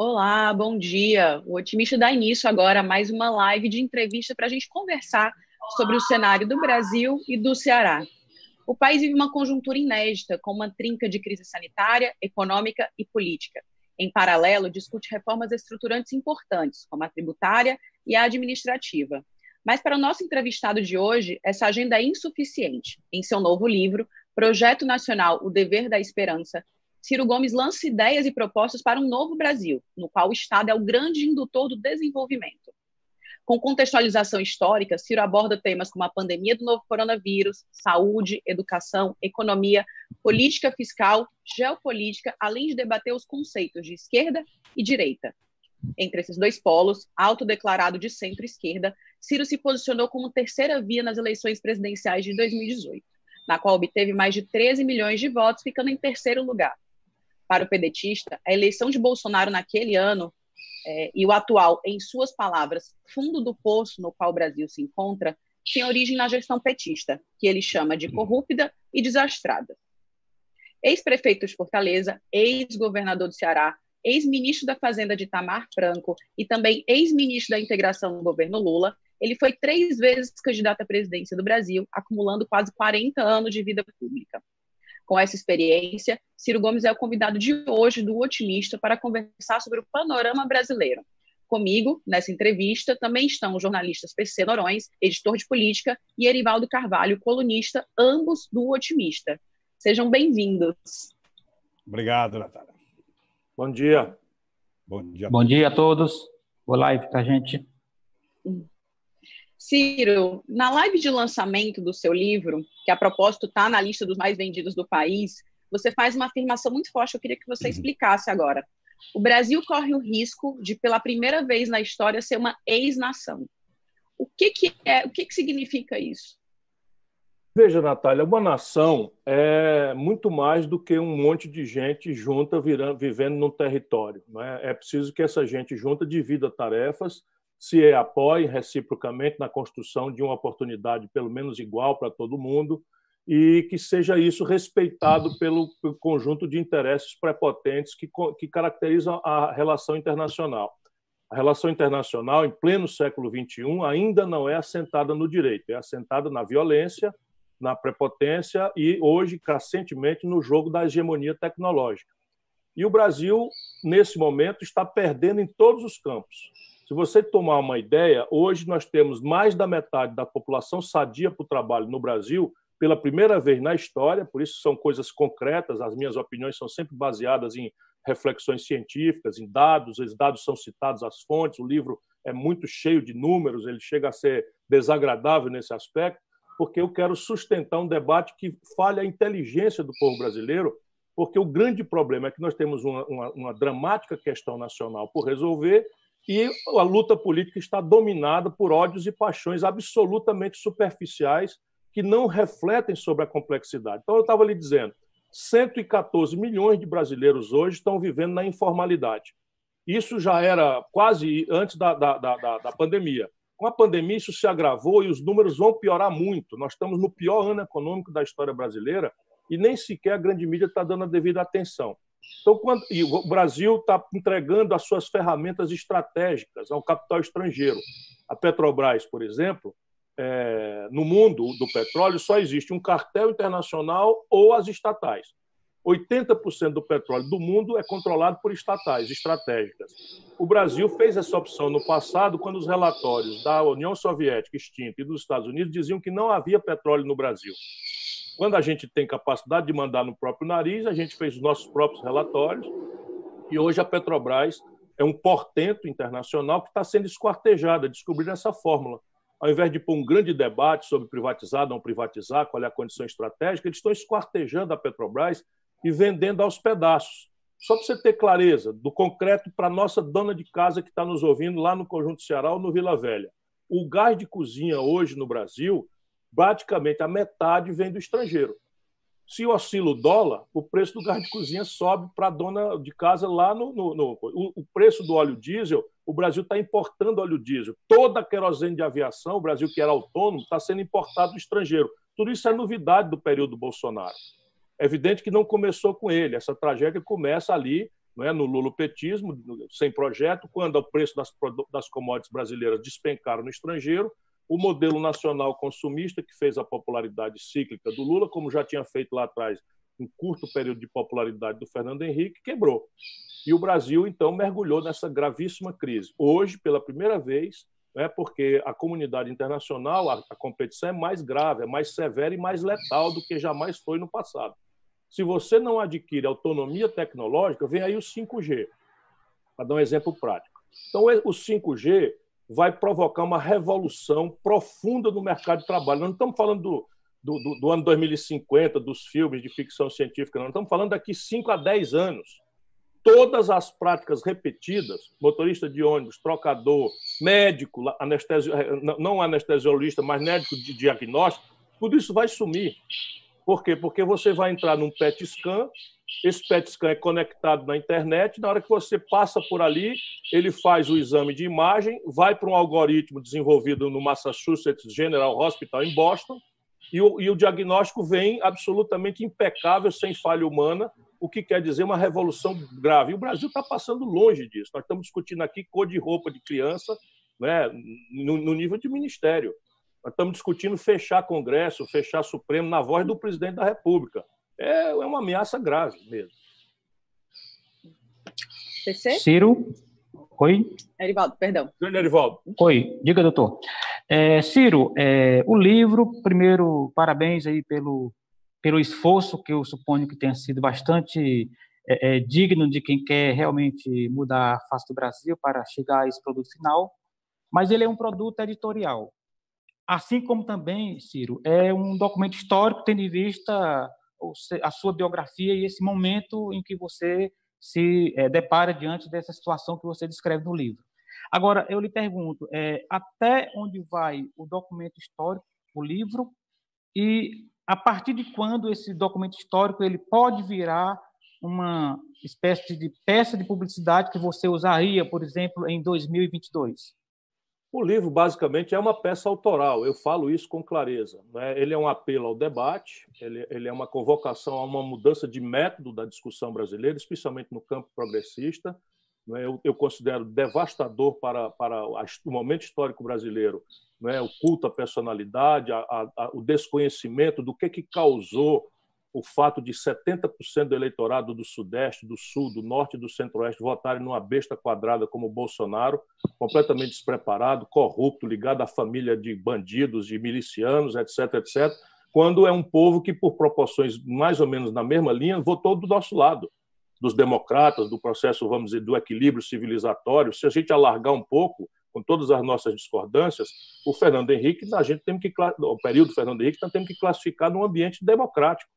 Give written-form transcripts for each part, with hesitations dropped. Olá, bom dia. O Otimista dá início agora a mais uma live de entrevista para a gente conversar sobre o cenário do Brasil e do Ceará. O país vive uma conjuntura inédita, com uma trinca de crise sanitária, econômica e política. Em paralelo, discute reformas estruturantes importantes, como a tributária e a administrativa. Mas para o nosso entrevistado de hoje, essa agenda é insuficiente. Em seu novo livro, Projeto Nacional, O Dever da Esperança, Ciro Gomes lança ideias e propostas para um novo Brasil, no qual o Estado é o grande indutor do desenvolvimento. Com contextualização histórica, Ciro aborda temas como a pandemia do novo coronavírus, saúde, educação, economia, política fiscal, geopolítica, além de debater os conceitos de esquerda e direita. Entre esses dois polos, autodeclarado de centro-esquerda, Ciro se posicionou como terceira via nas eleições presidenciais de 2018, na qual obteve mais de 13 milhões de votos, ficando em terceiro lugar. Para o pedetista, a eleição de Bolsonaro naquele ano e o atual, em suas palavras, fundo do poço no qual o Brasil se encontra, tem origem na gestão petista, que ele chama de corrupta e desastrada. Ex-prefeito de Fortaleza, ex-governador do Ceará, ex-ministro da Fazenda de Itamar Franco e também ex-ministro da Integração no governo Lula, ele foi 3 vezes candidato à presidência do Brasil, acumulando quase 40 anos de vida pública. Com essa experiência, Ciro Gomes é o convidado de hoje do Otimista para conversar sobre o panorama brasileiro. Comigo, nessa entrevista, também estão os jornalistas PC Norões, editor de política, e Erivaldo Carvalho, colunista, ambos do Otimista. Sejam bem-vindos. Obrigado, Natália. Bom dia. Bom dia. Bom dia a todos. Boa live para a gente. Ciro, na live de lançamento do seu livro, que a propósito está na lista dos mais vendidos do país, você faz uma afirmação muito forte, eu queria que você explicasse agora. O Brasil corre o risco de, pela primeira vez na história, ser uma ex-nação. O que significa isso? Veja, Natália, uma nação é muito mais do que um monte de gente junta vivendo num território, né? É preciso que essa gente junta divida tarefas, se apoie reciprocamente na construção de uma oportunidade pelo menos igual para todo mundo e que seja isso respeitado pelo conjunto de interesses prepotentes que caracterizam a relação internacional. A relação internacional, em pleno século XXI, ainda não é assentada no direito, é assentada na violência, na prepotência e, hoje, crescentemente, no jogo da hegemonia tecnológica. E o Brasil, nesse momento, está perdendo em todos os campos. Se você tomar uma ideia, hoje nós temos mais da metade da população sadia para o trabalho no Brasil, pela primeira vez na história, por isso são coisas concretas, as minhas opiniões são sempre baseadas em reflexões científicas, em dados, os dados são citados às fontes, o livro é muito cheio de números, ele chega a ser desagradável nesse aspecto, porque eu quero sustentar um debate que fale a inteligência do povo brasileiro, porque o grande problema é que nós temos uma dramática questão nacional por resolver, e a luta política está dominada por ódios e paixões absolutamente superficiais que não refletem sobre a complexidade. Então, eu estava lhe dizendo, 114 milhões de brasileiros hoje estão vivendo na informalidade. Isso já era quase antes da pandemia. Com a pandemia, isso se agravou e os números vão piorar muito. Nós estamos no pior ano econômico da história brasileira e nem sequer a grande mídia está dando a devida atenção. Então, e o Brasil está entregando as suas ferramentas estratégicas ao capital estrangeiro. A Petrobras, por exemplo, no mundo do petróleo só existe um cartel internacional ou as estatais. 80% do petróleo do mundo é controlado por estatais estratégicas. O Brasil fez essa opção no passado, quando os relatórios da União Soviética extinta e dos Estados Unidos diziam que não havia petróleo no Brasil. Quando a gente tem capacidade de mandar no próprio nariz, a gente fez os nossos próprios relatórios e hoje a Petrobras é um portento internacional que está sendo esquartejada, descobrindo essa fórmula. Ao invés de pôr um grande debate sobre privatizar, não privatizar, qual é a condição estratégica, eles estão esquartejando a Petrobras e vendendo aos pedaços. Só para você ter clareza, do concreto para a nossa dona de casa que está nos ouvindo lá no Conjunto Ceará ou no Vila Velha. O gás de cozinha hoje no Brasil, praticamente a metade vem do estrangeiro. Se oscila o dólar, o preço do gás de cozinha sobe para a dona de casa lá O preço do óleo diesel, o Brasil está importando óleo diesel. Toda a querosene de aviação, o Brasil que era autônomo, está sendo importado do estrangeiro. Tudo isso é novidade do período Bolsonaro. É evidente que não começou com ele. Essa tragédia começa ali não é, no lulopetismo, sem projeto, quando o preço das commodities brasileiras despencaram no estrangeiro, o modelo nacional consumista, que fez a popularidade cíclica do Lula, como já tinha feito lá atrás, um curto período de popularidade do Fernando Henrique, quebrou. E o Brasil, então, mergulhou nessa gravíssima crise. Hoje, pela primeira vez, né, porque a comunidade internacional, a competição é mais grave, é mais severa e mais letal do que jamais foi no passado. Se você não adquire autonomia tecnológica, vem aí o 5G, para dar um exemplo prático. Então, o 5G vai provocar uma revolução profunda no mercado de trabalho. Nós não estamos falando do ano 2050, dos filmes de ficção científica, não. Estamos falando daqui 5 a 10 anos. Todas as práticas repetidas, motorista de ônibus, trocador, médico, não anestesiologista, mas médico de diagnóstico, tudo isso vai sumir. Por quê? Porque você vai entrar num PET-SCAN, esse PET-SCAN é conectado na internet, na hora que você passa por ali, ele faz o exame de imagem, vai para um algoritmo desenvolvido no Massachusetts General Hospital, em Boston, e o diagnóstico vem absolutamente impecável, sem falha humana, o que quer dizer uma revolução grave. E o Brasil está passando longe disso. Nós estamos discutindo aqui cor de roupa de criança, né, no nível de ministério. Nós estamos discutindo fechar Congresso, fechar Supremo, na voz do presidente da República. É uma ameaça grave mesmo. PC? Ciro? Oi? Erivaldo, perdão. Erivaldo. Oi, diga, doutor. Ciro, o livro, primeiro, parabéns aí pelo esforço, que eu suponho que tenha sido bastante digno de quem quer realmente mudar a face do Brasil para chegar a esse produto final, mas ele é um produto editorial. Assim como também, Ciro, é um documento histórico, tendo em vista a sua biografia e esse momento em que você se depara diante dessa situação que você descreve no livro. Agora, eu lhe pergunto, até onde vai o documento histórico, o livro, e a partir de quando esse documento histórico ele pode virar uma espécie de peça de publicidade que você usaria, por exemplo, em 2022? O livro, basicamente, é uma peça autoral, eu falo isso com clareza, né? Ele é um apelo ao debate, ele é uma convocação a uma mudança de método da discussão brasileira, especialmente no campo progressista, né? Eu considero devastador para o momento histórico brasileiro, né? O culto à personalidade, o desconhecimento do que causou o fato de 70% do eleitorado do Sudeste, do Sul, do Norte e do Centro-Oeste votarem numa besta quadrada como o Bolsonaro, completamente despreparado, corrupto, ligado à família de bandidos, de milicianos, etc., etc., quando é um povo que, por proporções mais ou menos na mesma linha, votou do nosso lado, dos democratas, do processo, vamos dizer, do equilíbrio civilizatório. Se a gente alargar um pouco, com todas as nossas discordâncias, o Fernando Henrique, o período do Fernando Henrique, nós temos que classificar num ambiente democrático,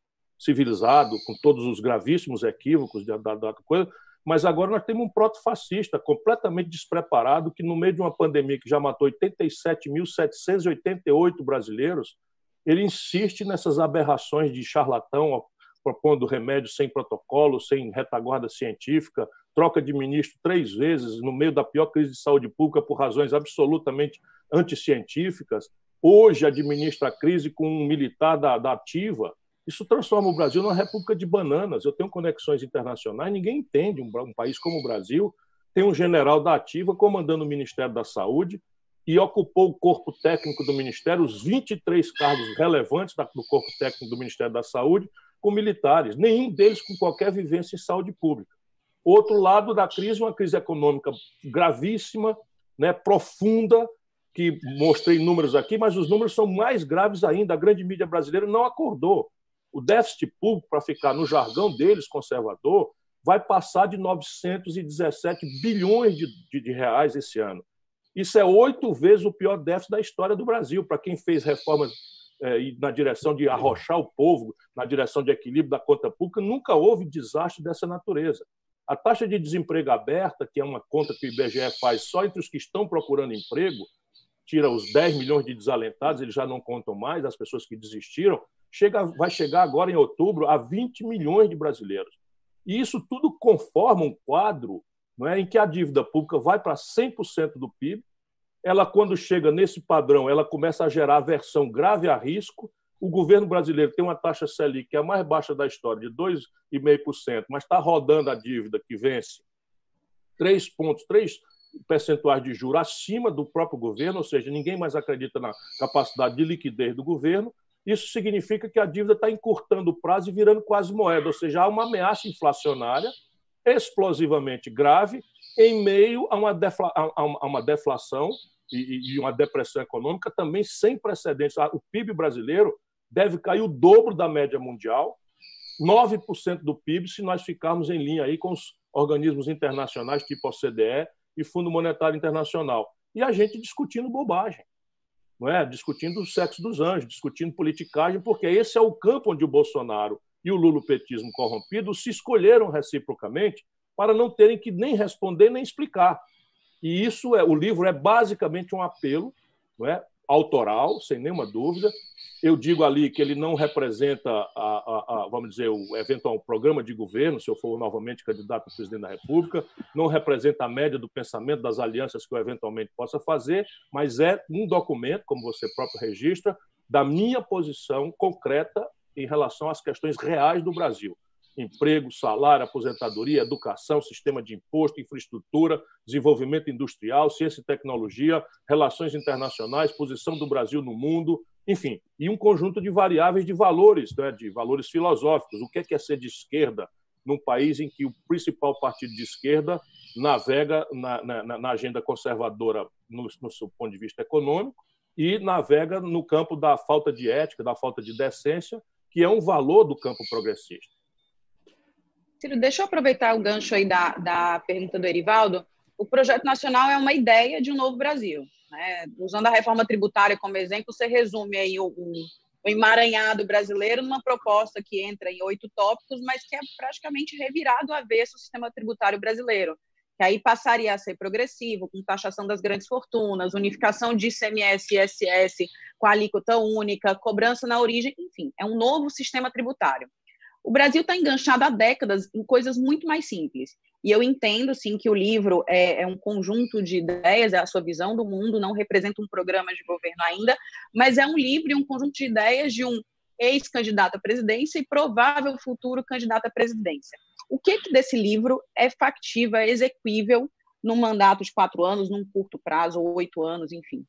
civilizado, com todos os gravíssimos equívocos da coisa, mas agora nós temos um proto-fascista completamente despreparado que, no meio de uma pandemia que já matou 87.788 brasileiros, ele insiste nessas aberrações de charlatão, propondo remédio sem protocolo, sem retaguarda científica, troca de ministro 3 vezes no meio da pior crise de saúde pública por razões absolutamente anticientíficas. Hoje administra a crise com um militar da ativa. Isso transforma o Brasil numa república de bananas. Eu tenho conexões internacionais, ninguém entende um país como o Brasil. Tem um general da ativa comandando o Ministério da Saúde e ocupou o corpo técnico do Ministério, os 23 cargos relevantes do corpo técnico do Ministério da Saúde, com militares, nenhum deles com qualquer vivência em saúde pública. Outro lado da crise, uma crise econômica gravíssima, né, profunda, que mostrei números aqui, mas os números são mais graves ainda. A grande mídia brasileira não acordou. O déficit público, para ficar no jargão deles, conservador, vai passar de 917 bilhões de reais esse ano. Isso é 8 vezes o pior déficit da história do Brasil. Para quem fez reformas na direção de arrochar o povo, na direção de equilíbrio da conta pública, nunca houve desastre dessa natureza. A taxa de desemprego aberta, que é uma conta que o IBGE faz só entre os que estão procurando emprego, tira os 10 milhões de desalentados, eles já não contam mais, as pessoas que desistiram, vai chegar agora, em outubro, a 20 milhões de brasileiros. E isso tudo conforma um quadro, não é, em que a dívida pública vai para 100% do PIB, ela, quando chega nesse padrão, ela começa a gerar aversão grave a risco, O governo brasileiro tem uma taxa SELIC que é a mais baixa da história, de 2,5%, mas está rodando a dívida que vence 3 percentuais de juros acima do próprio governo, ou seja, ninguém mais acredita na capacidade de liquidez do governo. Isso significa que a dívida está encurtando o prazo e virando quase moeda, ou seja, há uma ameaça inflacionária explosivamente grave em meio a uma deflação e uma depressão econômica também sem precedentes. O PIB brasileiro deve cair o dobro da média mundial, 9% do PIB, se nós ficarmos em linha aí com os organismos internacionais tipo OCDE e Fundo Monetário Internacional. E a gente discutindo bobagem, não é? Discutindo o sexo dos anjos, discutindo politicagem, porque esse é o campo onde o Bolsonaro e o lulopetismo corrompido se escolheram reciprocamente para não terem que nem responder nem explicar. E isso é, o livro é basicamente um apelo, não é, autoral, sem nenhuma dúvida. Eu digo ali que ele não representa, vamos dizer, o eventual programa de governo, se eu for novamente candidato a presidente da República, não representa a média do pensamento das alianças que eu eventualmente possa fazer, mas é um documento, como você próprio registra, da minha posição concreta em relação às questões reais do Brasil. Emprego, salário, aposentadoria, educação, sistema de imposto, infraestrutura, desenvolvimento industrial, ciência e tecnologia, relações internacionais, posição do Brasil no mundo, enfim, e um conjunto de variáveis de valores, né, de valores filosóficos. O que é ser de esquerda num país em que o principal partido de esquerda navega na agenda conservadora no seu ponto de vista econômico e navega no campo da falta de ética, da falta de decência, que é um valor do campo progressista. Ciro, deixa eu aproveitar o gancho aí da pergunta do Erivaldo. O projeto nacional é uma ideia de um novo Brasil, né? Usando a reforma tributária como exemplo, você resume aí o emaranhado brasileiro numa proposta que entra em 8 tópicos, mas que é praticamente revirado ao avesso o sistema tributário brasileiro, que aí passaria a ser progressivo, com taxação das grandes fortunas, unificação de ICMS e ISS com alíquota única, cobrança na origem, enfim, é um novo sistema tributário. O Brasil está enganchado há décadas em coisas muito mais simples. E eu entendo, sim, que o livro é um conjunto de ideias, é a sua visão do mundo, não representa um programa de governo ainda, mas é um livro e um conjunto de ideias de um ex-candidato à presidência e provável futuro candidato à presidência. O que desse livro é factível, é exequível num mandato de 4 anos, num curto prazo, ou 8 anos, enfim?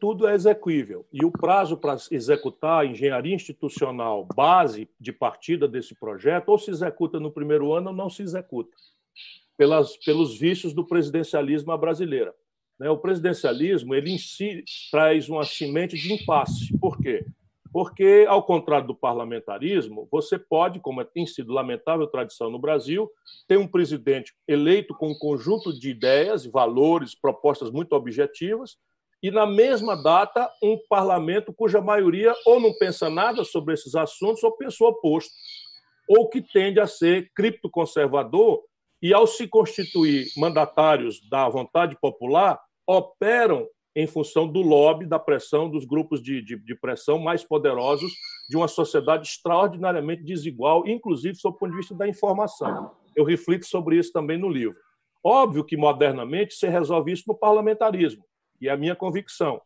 Tudo é exequível. E o prazo para executar a engenharia institucional base de partida desse projeto ou se executa no primeiro ano ou não se executa, pelos vícios do presidencialismo à brasileira. O presidencialismo ele em si traz uma semente de impasse. Por quê? Porque, ao contrário do parlamentarismo, você pode, como tem sido lamentável tradição no Brasil, ter um presidente eleito com um conjunto de ideias, valores, propostas muito objetivas, e, na mesma data, um parlamento cuja maioria ou não pensa nada sobre esses assuntos ou pensa o oposto, ou que tende a ser criptoconservador e, ao se constituir mandatários da vontade popular, operam em função do lobby, da pressão, dos grupos de pressão mais poderosos de uma sociedade extraordinariamente desigual, inclusive sob o ponto de vista da informação. Eu reflito sobre isso também no livro. Óbvio que, modernamente, se resolve isso no parlamentarismo, e é a minha convicção.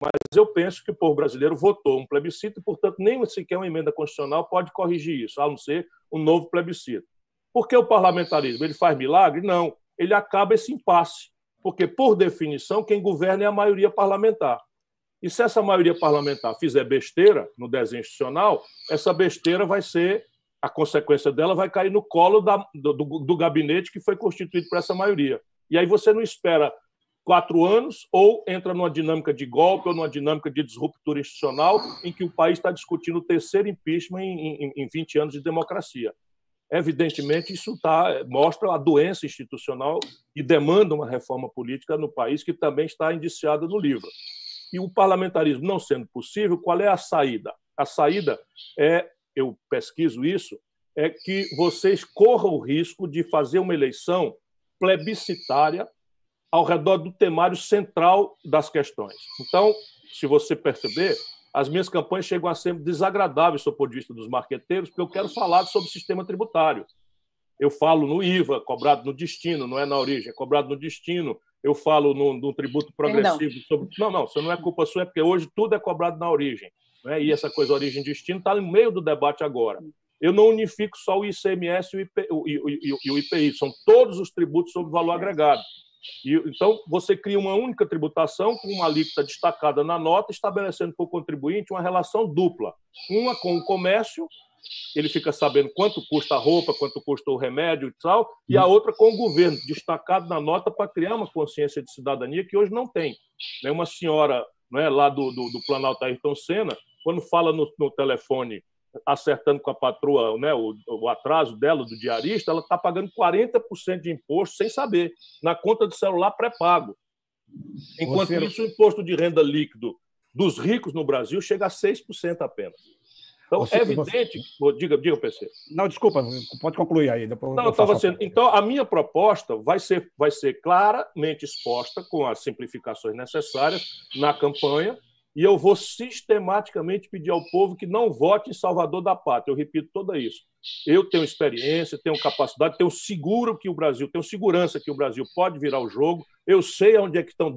Mas eu penso que o povo brasileiro votou um plebiscito e, portanto, nem sequer uma emenda constitucional pode corrigir isso, a não ser um novo plebiscito. Por que o parlamentarismo? Ele faz milagre? Não. Ele acaba esse impasse, porque, por definição, quem governa é a maioria parlamentar. E se essa maioria parlamentar fizer besteira no desenho institucional, essa besteira vai ser, a consequência dela vai cair no colo do gabinete que foi constituído por essa maioria. E aí você não espera 4 anos, ou entra numa dinâmica de golpe ou numa dinâmica de disruptura institucional em que o país está discutindo o terceiro impeachment em 20 anos de democracia. Evidentemente, isso mostra a doença institucional e demanda uma reforma política no país que também está indiciada no livro. E o parlamentarismo não sendo possível, qual é a saída? A saída é, eu pesquiso isso, é que vocês corram o risco de fazer uma eleição plebiscitária ao redor do temário central das questões. Então, se você perceber, as minhas campanhas chegam a ser desagradáveis do ponto de vista dos marqueteiros, porque eu quero falar sobre o sistema tributário. Eu falo no IVA, cobrado no destino, não é na origem, é cobrado no destino. Eu falo no tributo progressivo. Sobre... Não, isso não é culpa sua, é porque hoje tudo é cobrado na origem. né? E essa coisa origem e destino está no meio do debate agora. Eu não unifico só o ICMS e o IPI, são todos os tributos sobre valor agregado. E, então, você cria uma única tributação com uma alíquota destacada na nota, estabelecendo para o contribuinte uma relação dupla. Uma com o comércio, ele fica sabendo quanto custa a roupa, quanto custa o remédio e tal, e a outra com o governo, destacado na nota para criar uma consciência de cidadania que hoje não tem. Uma senhora, né, lá do Planalto Ayrton Senna, quando fala no telefone acertando com a patroa, né, o atraso dela, do diarista, ela está pagando 40% de imposto sem saber, na conta de celular pré-pago. Enquanto isso, o imposto de renda líquido dos ricos no Brasil chega a 6% apenas. Então, é evidente... Diga, PC. Não, desculpa, pode concluir aí. Não, estava sendo... Então, a minha proposta vai ser claramente exposta com as simplificações necessárias na campanha. E eu vou sistematicamente pedir ao povo que não vote em Salvador da Pátria. Eu repito tudo isso. Eu tenho experiência, tenho capacidade, tenho segurança que o Brasil pode virar o jogo. Eu sei onde é que estão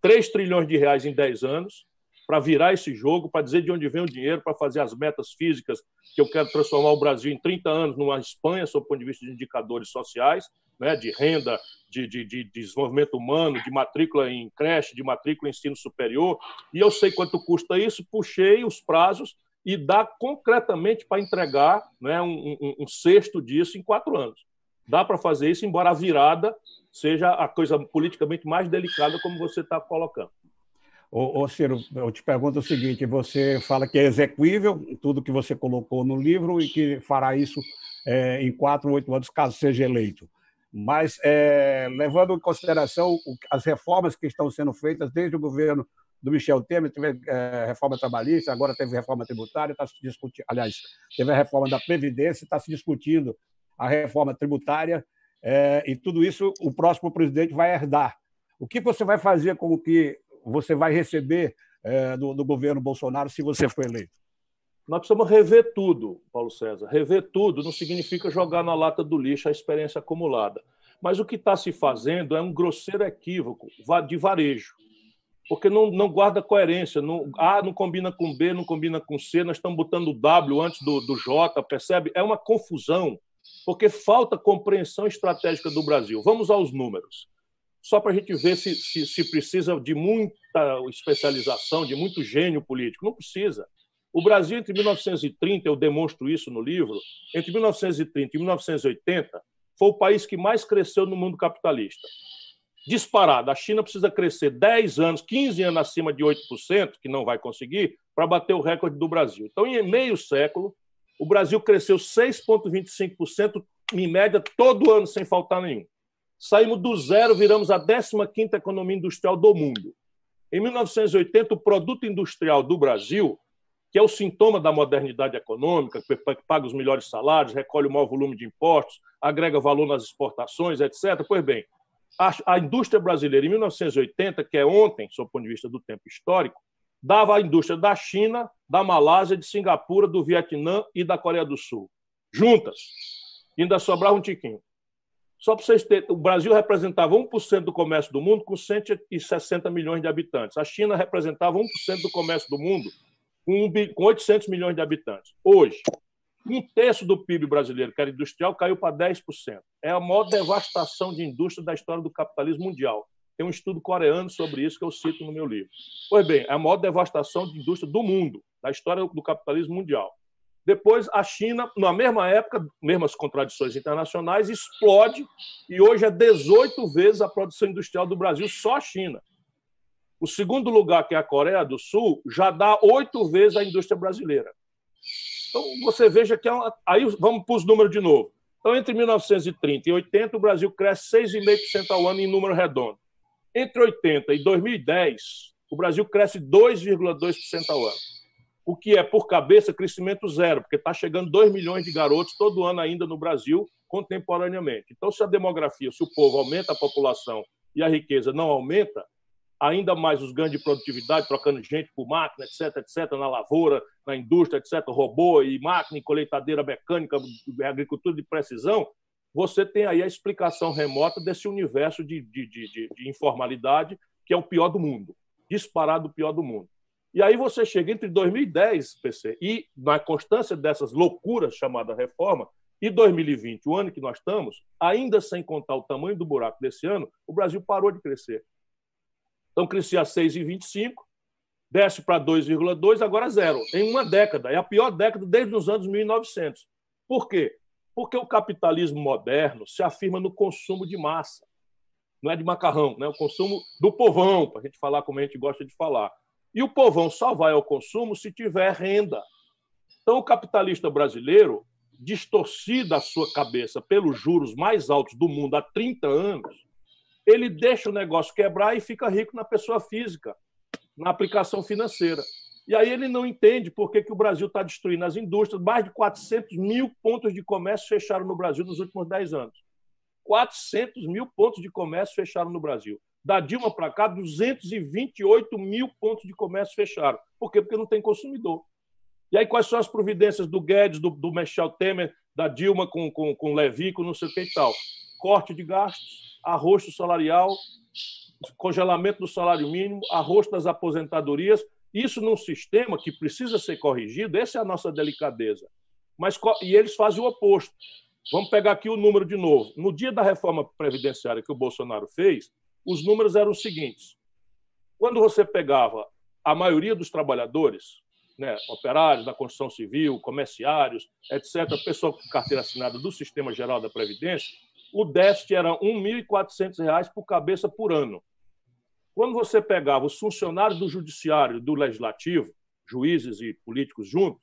3 trilhões de reais em 10 anos para virar esse jogo, para dizer de onde vem o dinheiro, para fazer as metas físicas, que eu quero transformar o Brasil em 30 anos numa Espanha, sob o ponto de vista de indicadores sociais, né, de renda, de desenvolvimento humano, de matrícula em creche, de matrícula em ensino superior. E eu sei quanto custa isso, puxei os prazos e dá concretamente para entregar, né, um sexto disso em 4 anos. Dá para fazer isso, embora a virada seja a coisa politicamente mais delicada, como você está colocando. Ô, Ciro, eu te pergunto o seguinte, você fala que é execuível tudo que você colocou no livro e que fará isso em 4 ou 8 anos, caso seja eleito. Mas, levando em consideração as reformas que estão sendo feitas desde o governo do Michel Temer, teve reforma trabalhista, agora teve reforma tributária, está se discutindo, aliás, teve a reforma da Previdência, está se discutindo a reforma tributária, e tudo isso o próximo presidente vai herdar. O que você vai fazer com o que você vai receber do governo Bolsonaro se você for eleito? Nós precisamos rever tudo, Paulo César. Rever tudo não significa jogar na lata do lixo a experiência acumulada. Mas o que está se fazendo é um grosseiro equívoco de varejo, porque não guarda coerência. Não, A não combina com B, não combina com C, nós estamos botando o W antes do J, percebe? É uma confusão, porque falta compreensão estratégica do Brasil. Vamos aos números. Só para a gente ver se precisa de muita especialização, de muito gênio político. Não precisa. O Brasil, entre 1930, eu demonstro isso no livro, entre 1930 e 1980, foi o país que mais cresceu no mundo capitalista. Disparado. A China precisa crescer 10 anos, 15 anos acima de 8%, que não vai conseguir, para bater o recorde do Brasil. Então, em meio século, o Brasil cresceu 6,25%, em média, todo ano, sem faltar nenhum. Saímos do zero, viramos a 15ª economia industrial do mundo. Em 1980, o produto industrial do Brasil, que é o sintoma da modernidade econômica, que paga os melhores salários, recolhe o maior volume de impostos, agrega valor nas exportações, etc. Pois bem, a indústria brasileira, em 1980, que é ontem, sob o ponto de vista do tempo histórico, dava a indústria da China, da Malásia, de Singapura, do Vietnã e da Coreia do Sul. Juntas. E ainda sobrava um tiquinho. Só para vocês terem, o Brasil representava 1% do comércio do mundo com 160 milhões de habitantes. A China representava 1% do comércio do mundo com 800 milhões de habitantes. Hoje, 1/3 do PIB brasileiro, que era industrial, caiu para 10%. É a maior devastação de indústria da história do capitalismo mundial. Tem um estudo coreano sobre isso que eu cito no meu livro. Pois bem, é a maior devastação de indústria do mundo, da história do capitalismo mundial. Depois, a China, na mesma época, mesmas contradições internacionais, explode e hoje é 18 vezes a produção industrial do Brasil, só a China. O segundo lugar, que é a Coreia do Sul, já dá 8 vezes a indústria brasileira. Então, você veja que... Aí vamos para os números de novo. Então, entre 1930 e 80, o Brasil cresce 6,5% ao ano em número redondo. Entre 80 e 2010, o Brasil cresce 2,2% ao ano. O que é, por cabeça, crescimento zero, porque está chegando 2 milhões de garotos todo ano ainda no Brasil, contemporaneamente. Então, se a demografia, se o povo aumenta, a população e a riqueza não aumenta, ainda mais os ganhos de produtividade, trocando gente por máquina, etc., etc., na lavoura, na indústria, etc., robô e máquina, colheitadeira mecânica, agricultura de precisão, você tem aí a explicação remota desse universo de informalidade, que é o pior do mundo, disparado o pior do mundo. E aí você chega entre 2010, PC, e na constância dessas loucuras chamada reforma, e 2020, o ano que nós estamos, ainda sem contar o tamanho do buraco desse ano, o Brasil parou de crescer. Então, crescia 6,25, desce para 2,2, agora zero, em uma década. É a pior década desde os anos 1900. Por quê? Porque o capitalismo moderno se afirma no consumo de massa. Não é de macarrão, né? O consumo do povão, para a gente falar como a gente gosta de falar. E o povão só vai ao consumo se tiver renda. Então, o capitalista brasileiro, distorcida a sua cabeça pelos juros mais altos do mundo há 30 anos, ele deixa o negócio quebrar e fica rico na pessoa física, na aplicação financeira. E aí ele não entende por que o Brasil está destruindo as indústrias. Mais de 400 mil pontos de comércio fecharam no Brasil nos últimos 10 anos. 400 mil pontos de comércio fecharam no Brasil. Da Dilma para cá, 228 mil pontos de comércio fecharam. Por quê? Porque não tem consumidor. E aí quais são as providências do Guedes, do Michel Temer, da Dilma com Levi, com não sei o que e tal? Corte de gastos, arrocho salarial, congelamento do salário mínimo, arrocho das aposentadorias. Isso num sistema que precisa ser corrigido, essa é a nossa delicadeza. Mas, e eles fazem o oposto. Vamos pegar aqui o número de novo. No dia da reforma previdenciária que o Bolsonaro fez, os números eram os seguintes. Quando você pegava a maioria dos trabalhadores, né, operários da construção civil, comerciários, etc., pessoa com carteira assinada do Sistema Geral da Previdência, o déficit era R$ 1.400 por cabeça por ano. Quando você pegava os funcionários do Judiciário, do Legislativo, juízes e políticos juntos,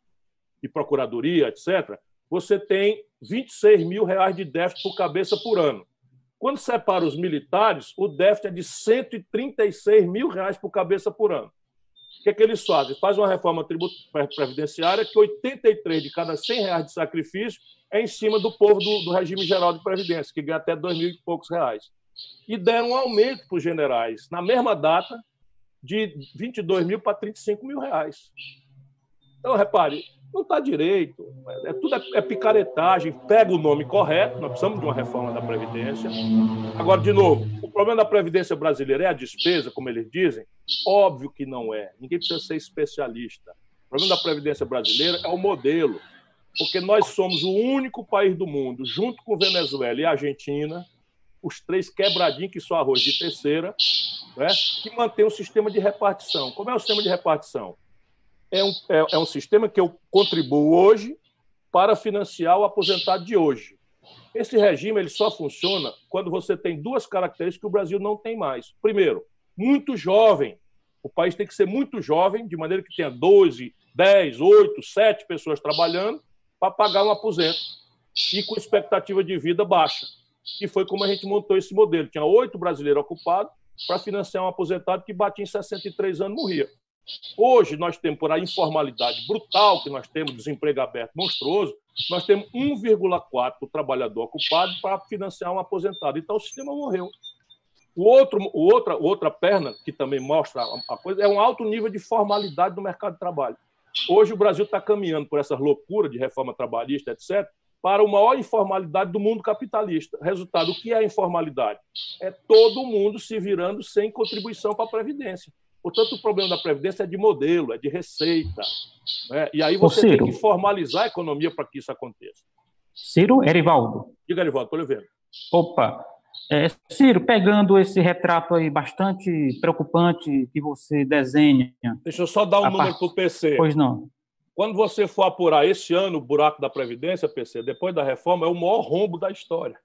e Procuradoria, etc., você tem R$ 26.000 de déficit por cabeça por ano. Quando separa os militares, o déficit é de R$ 136.000 por cabeça por ano. O que é que eles fazem? Faz uma reforma previdenciária que 83 de cada R$ 100 de sacrifício é em cima do povo do regime geral de previdência, que ganha até R$ 2.000 e poucos. E deram um aumento para os generais, na mesma data, de R$ 22.000 para R$ 35.000. Então, repare, não está direito, tudo é picaretagem, pega o nome correto, nós precisamos de uma reforma da Previdência. Agora, de novo, o problema da Previdência brasileira é a despesa, como eles dizem? Óbvio que não é, ninguém precisa ser especialista. O problema da Previdência brasileira é o modelo, porque nós somos o único país do mundo, junto com Venezuela e Argentina, os três quebradinhos que são arroz de terceira, né, que mantém um sistema de repartição. Como é o sistema de repartição? É um sistema que eu contribuo hoje para financiar o aposentado de hoje. Esse regime ele só funciona quando você tem duas características que o Brasil não tem mais. Primeiro, muito jovem. O país tem que ser muito jovem, de maneira que tenha 12, 10, 8, 7 pessoas trabalhando para pagar um aposento e com expectativa de vida baixa. Que foi como a gente montou esse modelo. Tinha 8 brasileiros ocupados para financiar um aposentado que batia em 63 anos e morria. Hoje, nós temos, por a informalidade brutal que nós temos, desemprego aberto monstruoso, nós temos 1,4 trabalhador ocupado para financiar um aposentado. Então, o sistema morreu. Outra perna, que também mostra a coisa, é um alto nível de formalidade do mercado de trabalho. Hoje, o Brasil está caminhando por essas loucuras de reforma trabalhista, etc., para a maior informalidade do mundo capitalista. Resultado, o que é a informalidade? É todo mundo se virando sem contribuição para a Previdência. Portanto, o problema da Previdência é de modelo, é de receita, né? E aí você tem que formalizar a economia para que isso aconteça. Ciro, Erivaldo. Diga, Erivaldo, estou lhe vendo. Opa. Ciro, pegando esse retrato aí bastante preocupante que você desenha... Deixa eu só dar um número para o PC. Pois não. Quando você for apurar esse ano o buraco da Previdência, PC, depois da reforma, é o maior rombo da história.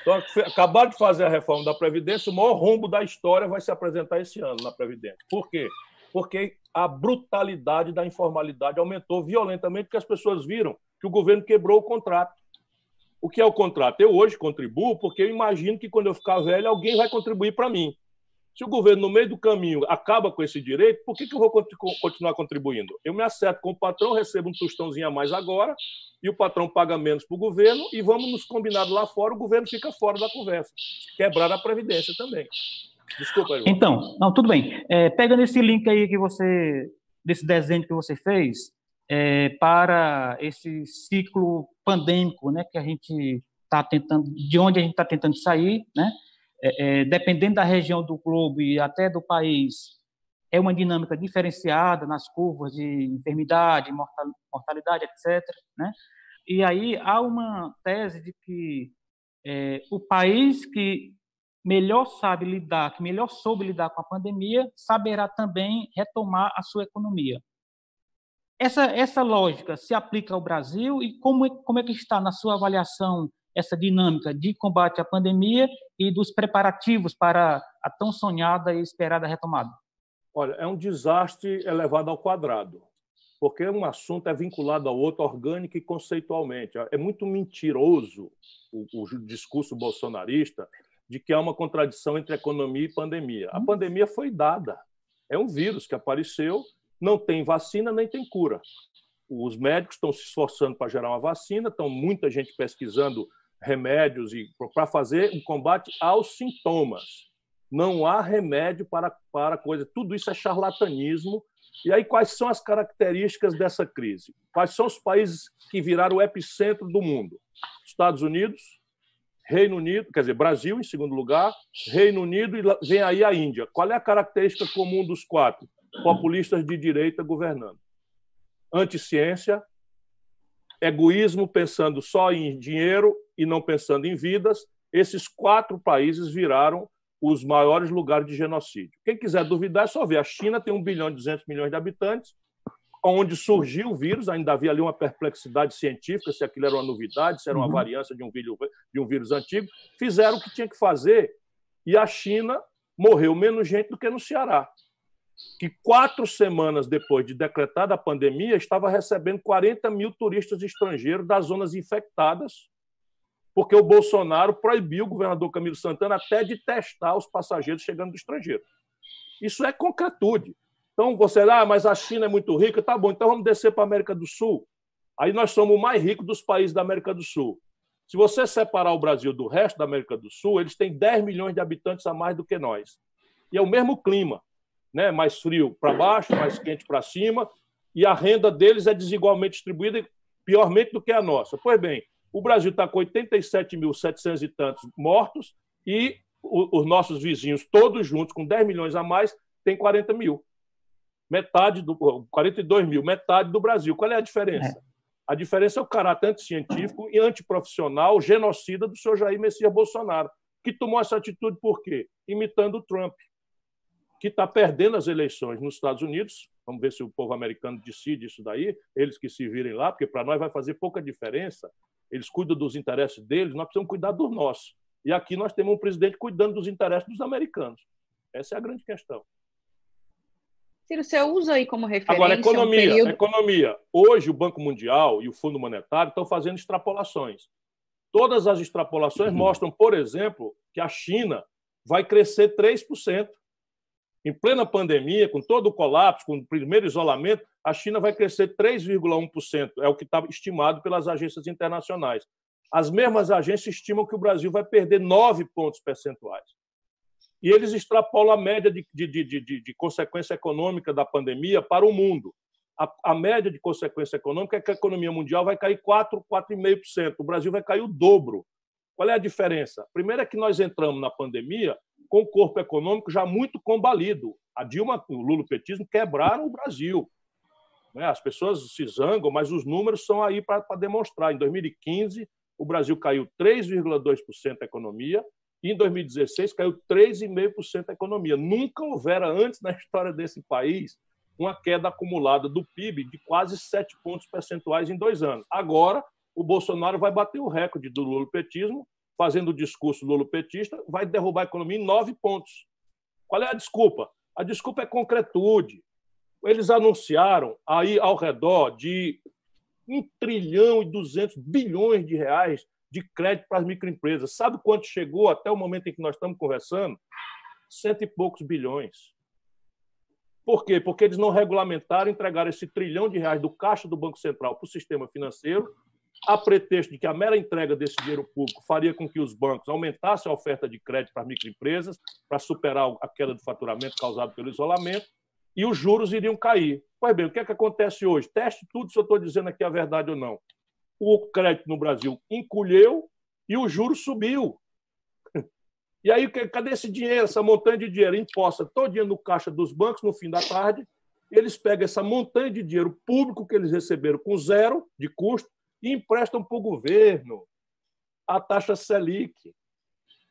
Então, acabaram de fazer a reforma da Previdência, o maior rombo da história vai se apresentar esse ano na Previdência. Por quê? Porque a brutalidade da informalidade aumentou violentamente, porque as pessoas viram que o governo quebrou o contrato. O que é o contrato? Eu hoje contribuo porque eu imagino que quando eu ficar velho alguém vai contribuir para mim. Se o governo, no meio do caminho, acaba com esse direito, por que eu vou continuar contribuindo? Eu me acerto com o patrão, recebo um tostãozinho a mais agora, e o patrão paga menos para o governo, e vamos nos combinar lá fora, o governo fica fora da conversa. Quebrar a Previdência também. Desculpa, Ivan. Então, não, tudo bem. Pegando esse link aí que você, desse desenho que você fez, para esse ciclo pandêmico, né, que a gente está tentando, de onde a gente está tentando sair, né? Dependendo da região do globo e até do país, é uma dinâmica diferenciada nas curvas de enfermidade, mortalidade, etc., né? E aí há uma tese de que o país que melhor sabe lidar, que melhor soube lidar com a pandemia, saberá também retomar a sua economia. Essa lógica se aplica ao Brasil e como é que está, na sua avaliação, essa dinâmica de combate à pandemia e dos preparativos para a tão sonhada e esperada retomada? Olha, é um desastre elevado ao quadrado, porque um assunto é vinculado ao outro orgânico e conceitualmente. É muito mentiroso o discurso bolsonarista de que há uma contradição entre economia e pandemia. A pandemia foi dada. É um vírus que apareceu, não tem vacina nem tem cura. Os médicos estão se esforçando para gerar uma vacina, estão muita gente pesquisando remédios para fazer um combate aos sintomas. Não há remédio para coisa. Tudo isso é charlatanismo. E aí, quais são as características dessa crise? Quais são os países que viraram o epicentro do mundo? Estados Unidos, Reino Unido, quer dizer, Brasil, em segundo lugar, Reino Unido, e vem aí a Índia. Qual é a característica comum dos quatro? Populistas de direita governando. Anticiência, egoísmo pensando só em dinheiro e não pensando em vidas. Esses quatro países viraram os maiores lugares de genocídio. Quem quiser duvidar é só ver. A China tem 1 bilhão e 200 milhões de habitantes, onde surgiu o vírus, ainda havia ali uma perplexidade científica, se aquilo era uma novidade, se era uma variância de um vírus antigo. Fizeram o que tinha que fazer e a China morreu menos gente do que no Ceará, que 4 semanas depois de decretada a pandemia estava recebendo 40 mil turistas estrangeiros das zonas infectadas, porque o Bolsonaro proibiu o governador Camilo Santana até de testar os passageiros chegando do estrangeiro. Isso é concretude. Então, você, mas a China é muito rica, tá bom, então vamos descer para a América do Sul. Aí nós somos o mais rico dos países da América do Sul. Se você separar o Brasil do resto da América do Sul, eles têm 10 milhões de habitantes a mais do que nós. E é o mesmo clima, né? Mais frio para baixo, mais quente para cima, e a renda deles é desigualmente distribuída, piormente do que a nossa. Pois bem, o Brasil está com 87.700 e tantos mortos e os nossos vizinhos, todos juntos, com 10 milhões a mais, tem 40 mil. Metade do, 42 mil, metade do Brasil. Qual é a diferença? A diferença é o caráter anticientífico e antiprofissional, genocida do senhor Jair Messias Bolsonaro, que tomou essa atitude por quê? Imitando o Trump, que está perdendo as eleições nos Estados Unidos. Vamos ver se o povo americano decide isso daí, eles que se virem lá, porque para nós vai fazer pouca diferença. Eles cuidam dos interesses deles, nós precisamos cuidar dos nossos. E aqui nós temos um presidente cuidando dos interesses dos americanos. Essa é a grande questão. Ciro, você usa aí como referência... Agora, economia. Economia. Hoje, o Banco Mundial e o Fundo Monetário estão fazendo extrapolações. Todas as extrapolações mostram, por exemplo, que a China vai crescer 3%. Em plena pandemia, com todo o colapso, com o primeiro isolamento, a China vai crescer 3,1%, é o que está estimado pelas agências internacionais. As mesmas agências estimam que o Brasil vai perder 9 pontos percentuais. E eles extrapolam a média de consequência econômica da pandemia para o mundo. A média de consequência econômica é que a economia mundial vai cair 4,5%. O Brasil vai cair o dobro. Qual é a diferença? Primeiro é que nós entramos na pandemia com o corpo econômico já muito combalido. A Dilma e o lulopetismo quebraram o Brasil. As pessoas se zangam, mas os números são aí para demonstrar. Em 2015, o Brasil caiu 3,2% a economia e, em 2016, caiu 3,5% a economia. Nunca houvera antes na história desse país uma queda acumulada do PIB de quase 7 pontos percentuais em 2 anos. Agora, o Bolsonaro vai bater o recorde do lulopetismo, fazendo o discurso lulopetista, vai derrubar a economia em 9 pontos. Qual é a desculpa? A desculpa é concretude. Eles anunciaram aí ao redor de 1 trilhão e 200 bilhões de reais de crédito para as microempresas. Sabe quanto chegou até o momento em que nós estamos conversando? 100 e poucos bilhões. Por quê? Porque eles não regulamentaram, entregaram esse trilhão de reais do caixa do Banco Central para o sistema financeiro, a pretexto de que a mera entrega desse dinheiro público faria com que os bancos aumentassem a oferta de crédito para as microempresas para superar a queda do faturamento causada pelo isolamento e os juros iriam cair. Pois bem, o que é que acontece hoje? Teste tudo se eu estou dizendo aqui a verdade ou não. O crédito no Brasil encolheu e o juro subiu. E aí, cadê esse dinheiro, essa montanha de dinheiro? Imposta todinha no caixa dos bancos, no fim da tarde, eles pegam essa montanha de dinheiro público que eles receberam com zero de custo e emprestam para o governo a taxa SELIC.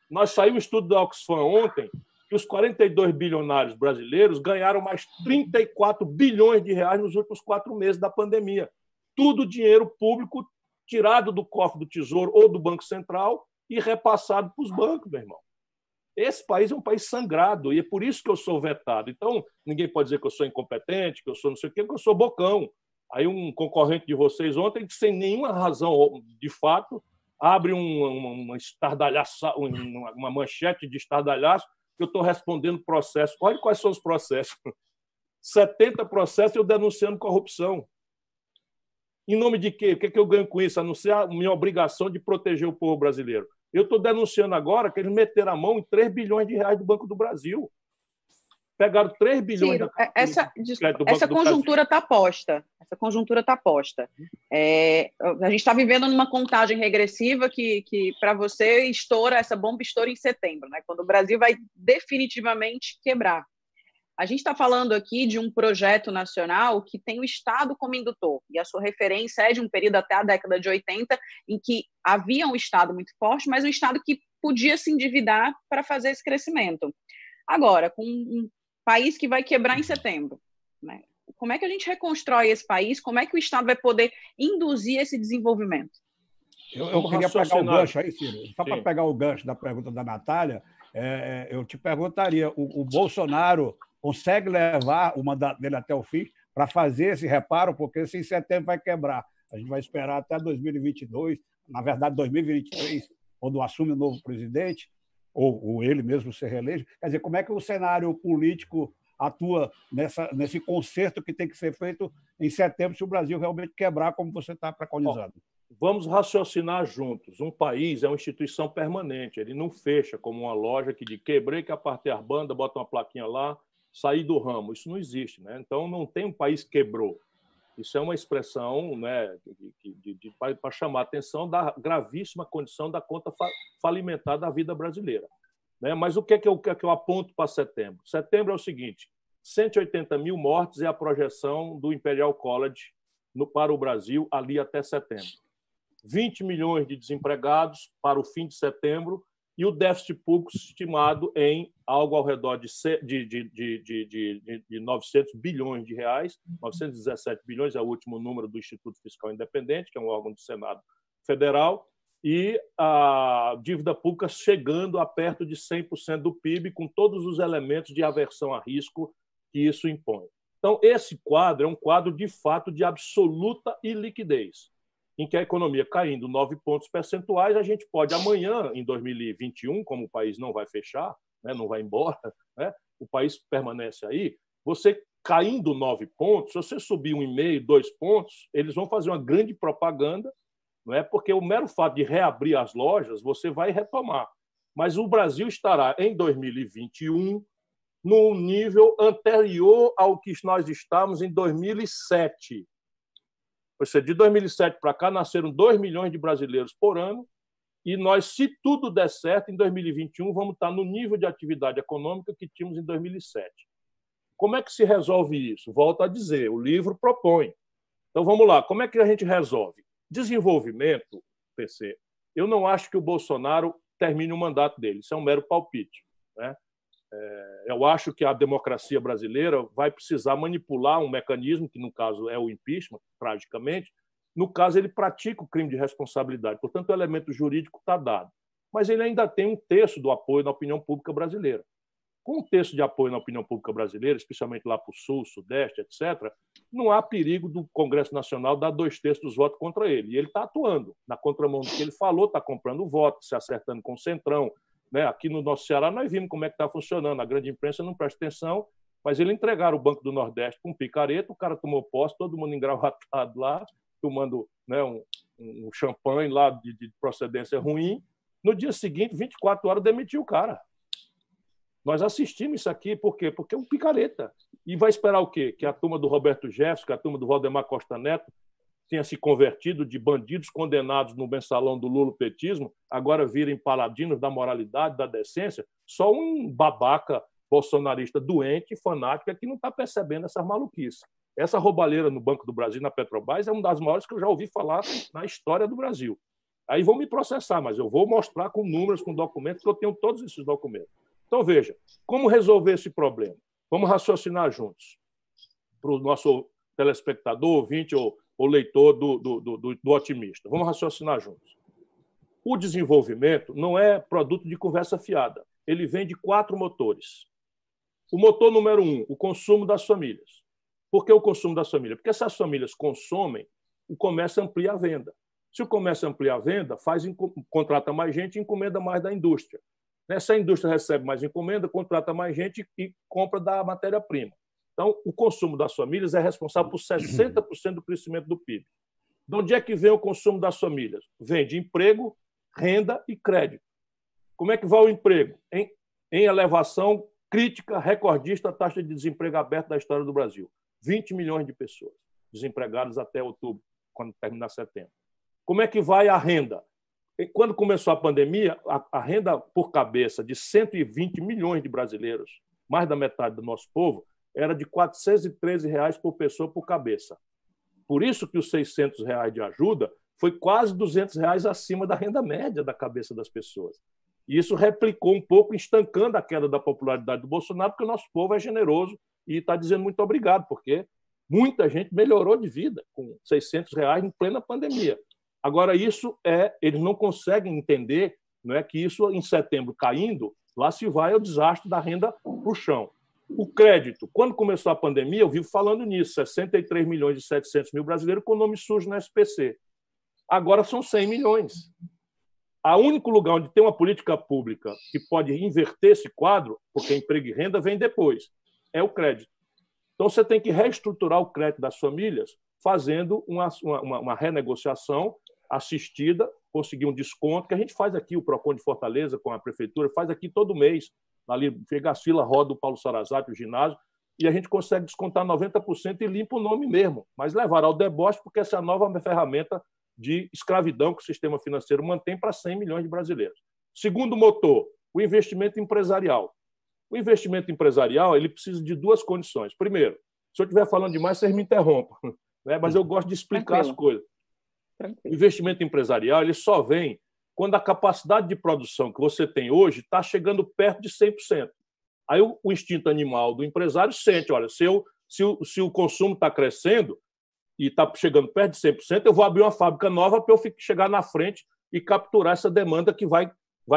Nós saímos um estudo da Oxfam ontem que os 42 bilionários brasileiros ganharam mais 34 bilhões de reais nos últimos 4 meses da pandemia. Tudo dinheiro público tirado do cofre do Tesouro ou do Banco Central e repassado para os bancos, meu irmão. Esse país é um país sangrado, e é por isso que eu sou vetado. Então, ninguém pode dizer que eu sou incompetente, que eu sou não sei o quê, porque eu sou bocão. Aí um concorrente de vocês ontem, sem nenhuma razão de fato, abre uma manchete de estardalhaço que eu estou respondendo processo. Olha quais são os processos. 70 processos eu denunciando corrupção. Em nome de quê? O que é que eu ganho com isso? A não ser a minha obrigação de proteger o povo brasileiro. Eu estou denunciando agora que eles meteram a mão em 3 bilhões de reais do Banco do Brasil. Pegaram 3 bilhões... Ciro, essa conjuntura está posta. Essa conjuntura está posta. A gente está vivendo numa contagem regressiva que para você, estoura, essa bomba estoura em setembro, né? Quando o Brasil vai definitivamente quebrar. A gente está falando aqui de um projeto nacional que tem o Estado como indutor, e a sua referência é de um período até a década de 80, em que havia um Estado muito forte, mas um Estado que podia se endividar para fazer esse crescimento. Agora, com um país que vai quebrar em setembro, né? Como é que a gente reconstrói esse país? Como é que o Estado vai poder induzir esse desenvolvimento? Eu queria pegar o gancho aí, Ciro. Só para pegar o gancho da pergunta da Natália, eu te perguntaria, o Bolsonaro consegue levar o mandato dele até o fim para fazer esse reparo, porque se em setembro vai quebrar. A gente vai esperar até 2022, na verdade 2023, quando assume o novo presidente, ou ele mesmo se reeleja. Quer dizer, como é que o cenário político atua nesse concerto que tem que ser feito em setembro se o Brasil realmente quebrar, como você está preconizando? Bom, vamos raciocinar juntos. Um país é uma instituição permanente, ele não fecha como uma loja que de quebrei que apartei a banda, bota uma plaquinha lá, sair do ramo, isso não existe, né? Então não tem um país quebrou. Isso é uma expressão, né, para chamar a atenção da gravíssima condição da conta falimentar da vida brasileira, né? Mas o que é que eu aponto para setembro? Setembro é o seguinte: 180 mil mortes é a projeção do Imperial College para o Brasil ali até setembro. 20 milhões de desempregados para o fim de setembro. E o déficit público estimado em algo ao redor de 900 bilhões de reais, 917 bilhões é o último número do Instituto Fiscal Independente, que é um órgão do Senado Federal, e a dívida pública chegando a perto de 100% do PIB, com todos os elementos de aversão a risco que isso impõe. Então, esse quadro é um quadro, de fato, de absoluta iliquidez, em que a economia caindo 9 pontos percentuais, a gente pode amanhã, em 2021, como o país não vai fechar, né, não vai embora, né, o país permanece aí, você caindo 9 pontos, se você subir 1,5, 2 pontos, eles vão fazer uma grande propaganda, né, porque o mero fato de reabrir as lojas, você vai retomar. Mas o Brasil estará, em 2021, num nível anterior ao que nós estávamos em 2007, ou seja, de 2007 para cá, nasceram 2 milhões de brasileiros por ano e nós, se tudo der certo, em 2021 vamos estar no nível de atividade econômica que tínhamos em 2007. Como é que se resolve isso? Volto a dizer, o livro propõe. Então, vamos lá, como é que a gente resolve? Desenvolvimento, PC, eu não acho que o Bolsonaro termine o mandato dele, isso é um mero palpite, né? Eu acho que a democracia brasileira vai precisar manipular um mecanismo, que no caso é o impeachment, tragicamente. No caso, ele pratica o crime de responsabilidade, portanto, o elemento jurídico está dado. Mas ele ainda tem um terço do apoio na opinião pública brasileira. Com um terço de apoio na opinião pública brasileira, especialmente lá para o Sul, Sudeste, etc., não há perigo do Congresso Nacional dar 2/3 dos votos contra ele. E ele está atuando na contramão do que ele falou, está comprando voto, se acertando com o Centrão. Aqui no nosso Ceará, nós vimos como é que está funcionando. A grande imprensa não presta atenção, mas eles entregaram o Banco do Nordeste com um picareta, o cara tomou posse, todo mundo engravatado lá, tomando, né, um champanhe lá de procedência ruim. No dia seguinte, 24 horas, demitiu o cara. Nós assistimos isso aqui, por quê? Porque é um picareta. E vai esperar o quê? Que a turma do Roberto Jefferson, que a turma do Valdemar Costa Neto tinha se convertido de bandidos condenados no mensalão do lulopetismo, agora virem paladinos da moralidade, da decência, só um babaca bolsonarista doente, fanático, que não está percebendo essas maluquices. Essa roubalheira no Banco do Brasil, na Petrobras, é uma das maiores que eu já ouvi falar na história do Brasil. Aí vão me processar, mas eu vou mostrar com números, com documentos, que eu tenho todos esses documentos. Então, veja, como resolver esse problema? Vamos raciocinar juntos. Para o nosso telespectador, ouvinte ou leitor do Otimista. Vamos raciocinar juntos. O desenvolvimento não é produto de conversa fiada. Ele vem de 4 motores. O motor número 1, o consumo das famílias. Por que o consumo das famílias? Porque se as famílias consomem, o comércio amplia a venda. Se o comércio amplia a venda, contrata mais gente e encomenda mais da indústria. Se a indústria recebe mais encomenda, contrata mais gente e compra da matéria-prima. Então, o consumo das famílias é responsável por 60% do crescimento do PIB. De onde é que vem o consumo das famílias? Vem de emprego, renda e crédito. Como é que vai o emprego? Em elevação crítica, recordista, a taxa de desemprego aberta da história do Brasil. 20 milhões de pessoas desempregadas até outubro, quando terminar setembro. Como é que vai a renda? Quando começou a pandemia, a renda por cabeça de 120 milhões de brasileiros, mais da metade do nosso povo, era de R$ 413 reais por pessoa por cabeça. Por isso que os R$ 600 reais de ajuda foi quase R$ 200 reais acima da renda média da cabeça das pessoas. E isso replicou um pouco, estancando a queda da popularidade do Bolsonaro, porque o nosso povo é generoso e está dizendo muito obrigado, porque muita gente melhorou de vida com R$ 600 reais em plena pandemia. Agora, eles não conseguem entender, não é, que isso, em setembro caindo, lá se vai ao desastre da renda para o chão. O crédito, quando começou a pandemia, eu vivo falando nisso, 63 milhões e 700 mil brasileiros com nome sujo na SPC. Agora são 100 milhões. O único lugar onde tem uma política pública que pode inverter esse quadro, porque emprego e renda vem depois, é o crédito. Então, você tem que reestruturar o crédito das famílias fazendo uma renegociação assistida, conseguir um desconto, que a gente faz aqui, o PROCON de Fortaleza com a Prefeitura, faz aqui todo mês, ali chega a fila, roda o Paulo Sarazate, o ginásio, e a gente consegue descontar 90% e limpa o nome mesmo, mas levará ao deboche, porque essa é a nova ferramenta de escravidão que o sistema financeiro mantém para 100 milhões de brasileiros. Segundo motor, o investimento empresarial. O investimento empresarial, ele precisa de 2 condições. Primeiro, se eu estiver falando demais, vocês me interrompam, né? Mas eu gosto de explicar as coisas. O investimento empresarial, ele só vem quando a capacidade de produção que você tem hoje está chegando perto de 100%. Aí o instinto animal do empresário sente, olha, se o consumo está crescendo e está chegando perto de 100%, eu vou abrir uma fábrica nova para eu chegar na frente e capturar essa demanda que vai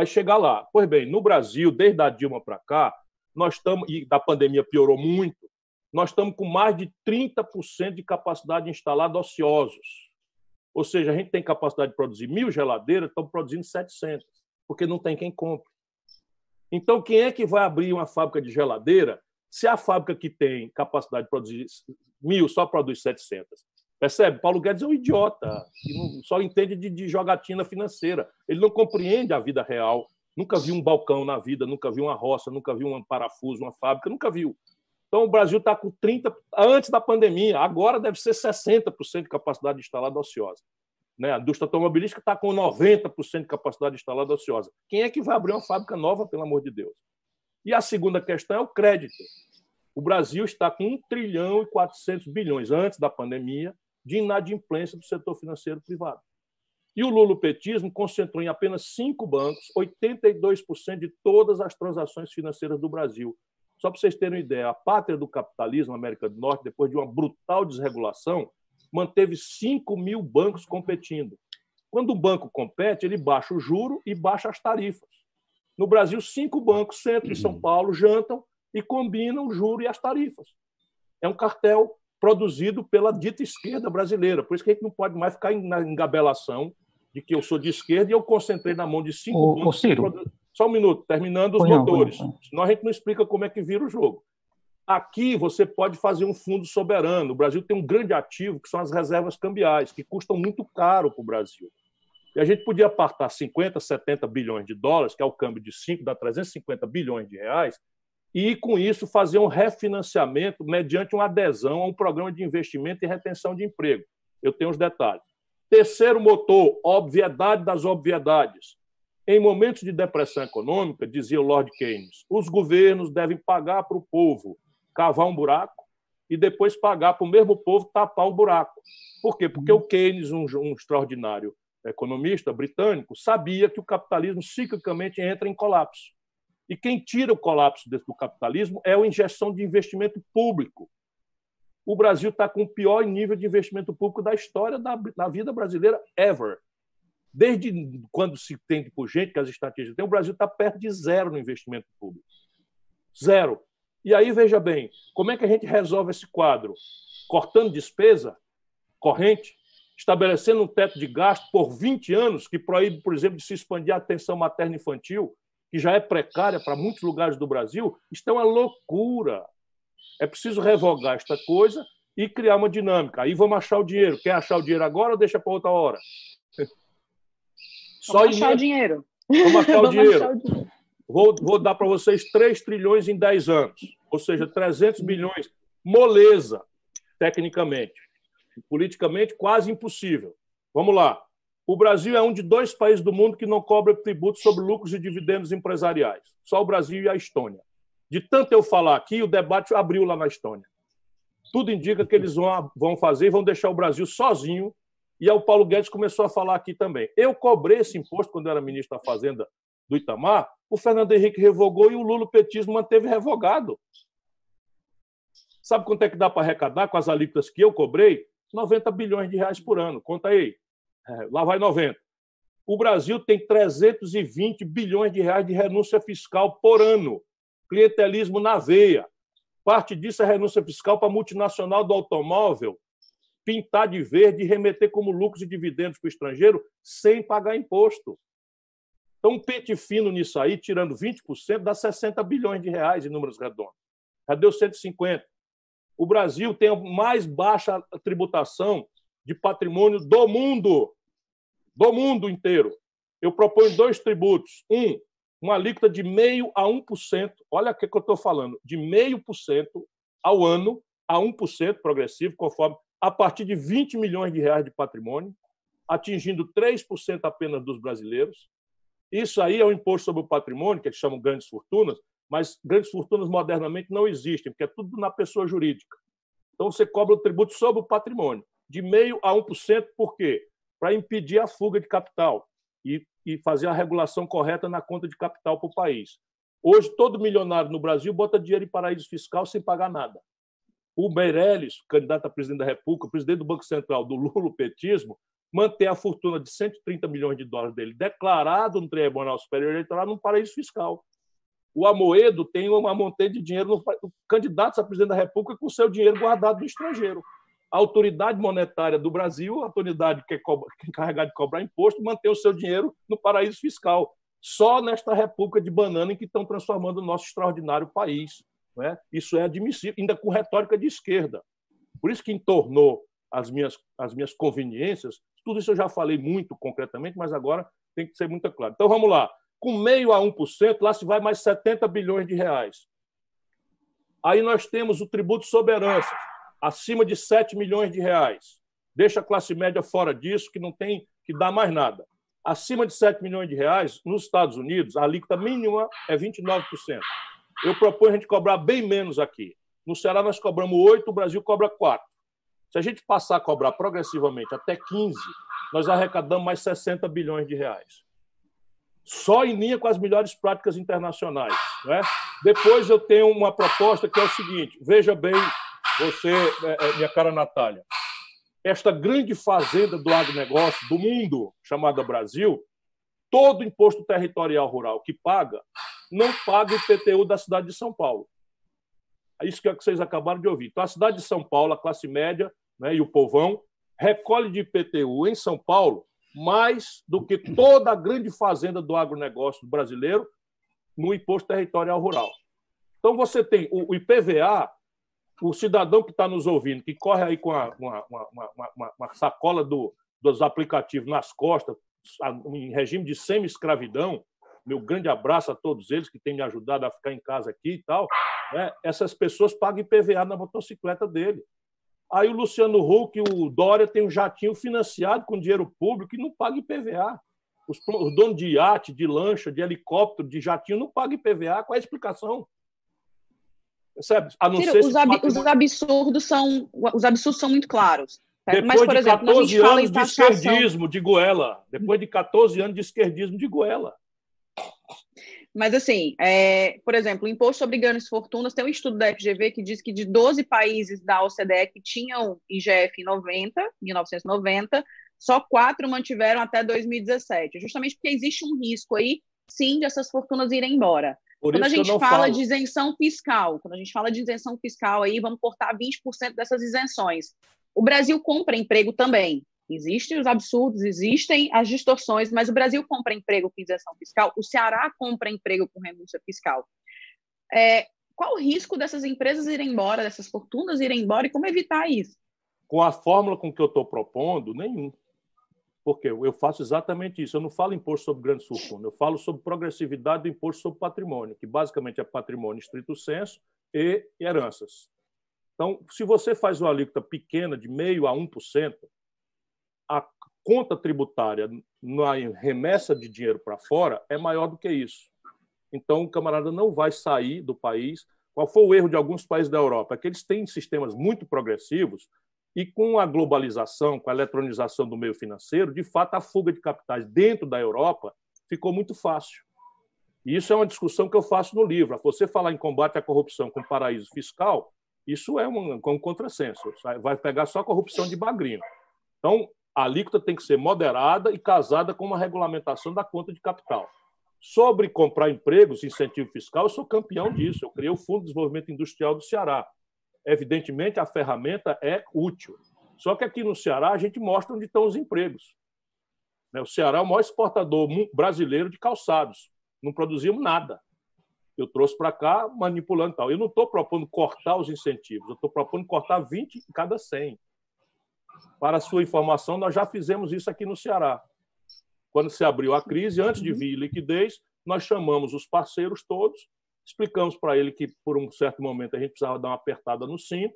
chegar lá. Pois bem, no Brasil, desde a Dilma para cá, nós estamos, e da pandemia piorou muito, nós estamos com mais de 30% de capacidade instalada ociosos. Ou seja, a gente tem capacidade de produzir 1.000 geladeiras, estamos produzindo 700, porque não tem quem compre. Então, quem é que vai abrir uma fábrica de geladeira se a fábrica que tem capacidade de produzir 1.000 só produz 700? Percebe? Paulo Guedes é um idiota, que só entende de jogatina financeira. Ele não compreende a vida real. Nunca viu um balcão na vida, nunca viu uma roça, nunca viu um parafuso, uma fábrica, nunca viu. Então, o Brasil está com 30% antes da pandemia, agora deve ser 60% de capacidade instalada ociosa. Né? A indústria automobilística está com 90% de capacidade instalada ociosa. Quem é que vai abrir uma fábrica nova, pelo amor de Deus? E a segunda questão é o crédito. O Brasil está com 1 trilhão e 400 bilhões, antes da pandemia, de inadimplência do setor financeiro privado. E o lulopetismo concentrou em apenas 5 bancos 82% de todas as transações financeiras do Brasil. Só para vocês terem uma ideia, a pátria do capitalismo, a América do Norte, depois de uma brutal desregulação, manteve 5 mil bancos competindo. Quando um banco compete, ele baixa o juro e baixa as tarifas. No Brasil, 5 bancos, Centro e São Paulo, jantam e combinam o juro e as tarifas. É um cartel produzido pela dita esquerda brasileira. Por isso que a gente não pode mais ficar na engabelação de que eu sou de esquerda e eu concentrei na mão de 5 bancos. Só um minuto, terminando os motores. Senão a gente não explica como é que vira o jogo. Aqui você pode fazer um fundo soberano. O Brasil tem um grande ativo, que são as reservas cambiais, que custam muito caro para o Brasil. E a gente podia apartar 50, 70 bilhões de dólares, que é o câmbio de 5, dá 350 bilhões de reais, e com isso fazer um refinanciamento mediante uma adesão a um programa de investimento e retenção de emprego. Eu tenho os detalhes. Terceiro motor, obviedade das obviedades. Em momentos de depressão econômica, dizia o Lord Keynes, os governos devem pagar para o povo cavar um buraco e depois pagar para o mesmo povo tapar o buraco. Por quê? Porque o Keynes, um extraordinário economista britânico, sabia que o capitalismo ciclicamente entra em colapso. E quem tira o colapso do capitalismo é a injeção de investimento público. O Brasil está com o pior nível de investimento público da história da vida brasileira ever. Desde quando se tem por gente que as estatísticas têm, o Brasil está perto de zero no investimento público. Zero. E aí, veja bem, como é que a gente resolve esse quadro? Cortando despesa corrente, estabelecendo um teto de gasto por 20 anos, que proíbe, por exemplo, de se expandir a atenção materno-infantil, que já é precária para muitos lugares do Brasil. Isso é uma loucura. É preciso revogar esta coisa e criar uma dinâmica. Aí vamos achar o dinheiro. Quer achar o dinheiro agora ou deixa para outra hora? Vamos achar o dinheiro. Vou dar para vocês 3 trilhões em 10 anos, ou seja, 300 bilhões. Moleza, tecnicamente. Politicamente, quase impossível. Vamos lá. O Brasil é um de 2 países do mundo que não cobra tributo sobre lucros e dividendos empresariais. Só o Brasil e a Estônia. De tanto eu falar aqui, o debate abriu lá na Estônia. Tudo indica que eles vão fazer e vão deixar o Brasil sozinho. E aí o Paulo Guedes começou a falar aqui também. Eu cobrei esse imposto quando eu era ministro da Fazenda do Itamar, o Fernando Henrique revogou e o lulopetismo manteve revogado. Sabe quanto é que dá para arrecadar com as alíquotas que eu cobrei? 90 bilhões de reais por ano. Conta aí. Lá vai 90. O Brasil tem 320 bilhões de reais de renúncia fiscal por ano. Clientelismo na veia. Parte disso é renúncia fiscal para a multinacional do automóvel pintar de verde e remeter como lucros e dividendos para o estrangeiro sem pagar imposto. Então, um pente fino nisso aí, tirando 20%, dá 60 bilhões de reais em números redondos. Já deu 150. O Brasil tem a mais baixa tributação de patrimônio do mundo. Do mundo inteiro. Eu proponho 2 tributos. Um, uma alíquota de 0,5% a 1%. Olha o que eu estou falando. De 0,5% ao ano a 1% progressivo, conforme a partir de 20 milhões de reais de patrimônio, atingindo 3% apenas dos brasileiros. Isso aí é um imposto sobre o patrimônio, que eles chamam grandes fortunas, mas grandes fortunas modernamente não existem, porque é tudo na pessoa jurídica. Então, você cobra o tributo sobre o patrimônio, de 0,5% a 1%, por quê? Para impedir a fuga de capital e fazer a regulação correta na conta de capital para o país. Hoje, todo milionário no Brasil bota dinheiro em paraíso fiscal sem pagar nada. O Meirelles, candidato a presidente da República, presidente do Banco Central do lulopetismo, manter a fortuna de 130 milhões de dólares dele declarado no Tribunal Superior Eleitoral num paraíso fiscal. O Amoedo tem uma montanha de dinheiro, candidatos a presidente da República com seu dinheiro guardado no estrangeiro. A autoridade monetária do Brasil, a autoridade que é encarregada de cobrar imposto, mantém o seu dinheiro no paraíso fiscal. Só nesta república de banana em que estão transformando o nosso extraordinário país. Não é? Isso é admissível, ainda com retórica de esquerda. Por isso que entornou as minhas conveniências. Tudo isso eu já falei muito concretamente, mas agora tem que ser muito claro. Então, vamos lá. Com 0,5% a 1%, lá se vai mais 70 bilhões de reais. Aí nós temos o tributo sobre heranças, acima de 7 milhões de reais. Deixa a classe média fora disso, que não tem que dar mais nada. Acima de 7 milhões de reais, nos Estados Unidos, a alíquota mínima é 29%. Eu proponho a gente cobrar bem menos aqui. No Ceará, nós cobramos 8%, o Brasil cobra 4%. Se a gente passar a cobrar progressivamente até 15%, nós arrecadamos mais 60 bilhões de reais. Só em linha com as melhores práticas internacionais. Né? Depois eu tenho uma proposta que é o seguinte, veja bem você, minha cara Natália, esta grande fazenda do agronegócio do mundo, chamada Brasil, todo imposto territorial rural que paga, não paga o IPTU da cidade de São Paulo. É isso que vocês acabaram de ouvir. Então, a cidade de São Paulo, a classe média, né, e o povão, recolhe de IPTU em São Paulo mais do que toda a grande fazenda do agronegócio brasileiro no imposto territorial rural. Então, você tem o IPVA, o cidadão que está nos ouvindo, que corre aí com uma sacola dos aplicativos nas costas, em regime de semi-escravidão, meu grande abraço a todos eles que têm me ajudado a ficar em casa aqui e tal, né? Essas pessoas pagam IPVA na motocicleta dele. Aí o Luciano Huck e o Dória têm um jatinho financiado com dinheiro público e não paga IPVA. Os donos de iate, de lancha, de helicóptero, de jatinho não pagam IPVA. Qual é a explicação? Percebe? A não ser os absurdos são muito claros. Certo? Depois, mas, por exemplo, quando a gente fala em taxação... de esquerdismo de goela. Depois de 14 anos de esquerdismo de goela. Mas, assim, por exemplo, o Imposto sobre Ganhos e Fortunas, tem um estudo da FGV que diz que de 12 países da OCDE que tinham IGF em 1990, só 4 mantiveram até 2017. Justamente porque existe um risco aí, sim, de essas fortunas irem embora. Quando a gente fala de isenção fiscal, aí vamos cortar 20% dessas isenções. O Brasil compra emprego também. Existem os absurdos, existem as distorções, mas o Brasil compra emprego com isenção fiscal, o Ceará compra emprego com renúncia fiscal. Qual o risco dessas empresas irem embora, dessas fortunas irem embora, e como evitar isso? Com a fórmula com que eu estou propondo, nenhum. Porque eu faço exatamente isso. Eu não falo imposto sobre grandes fortunas, eu falo sobre progressividade do imposto sobre patrimônio, que basicamente é patrimônio estrito senso e heranças. Então, se você faz uma alíquota pequena, de 0,5% a 1%, a conta tributária na remessa de dinheiro para fora é maior do que isso. Então, o camarada não vai sair do país. Qual foi o erro de alguns países da Europa? É que eles têm sistemas muito progressivos e, com a globalização, com a eletronização do meio financeiro, de fato, a fuga de capitais dentro da Europa ficou muito fácil. E isso é uma discussão que eu faço no livro. Você falar em combate à corrupção com paraíso fiscal, isso é um contrassenso. Vai pegar só a corrupção de bagrinho. Então, a alíquota tem que ser moderada e casada com uma regulamentação da conta de capital. Sobre comprar empregos, incentivo fiscal, eu sou campeão disso. Eu criei o Fundo de Desenvolvimento Industrial do Ceará. Evidentemente, a ferramenta é útil. Só que aqui no Ceará, a gente mostra onde estão os empregos. O Ceará é o maior exportador brasileiro de calçados. Não produzimos nada. Eu trouxe para cá manipulando tal. Eu não estou propondo cortar os incentivos. Eu estou propondo cortar 20 em cada 100. Para a sua informação, nós já fizemos isso aqui no Ceará. Quando se abriu a crise, antes de vir liquidez, nós chamamos os parceiros todos, explicamos para ele que, por um certo momento, a gente precisava dar uma apertada no cinto,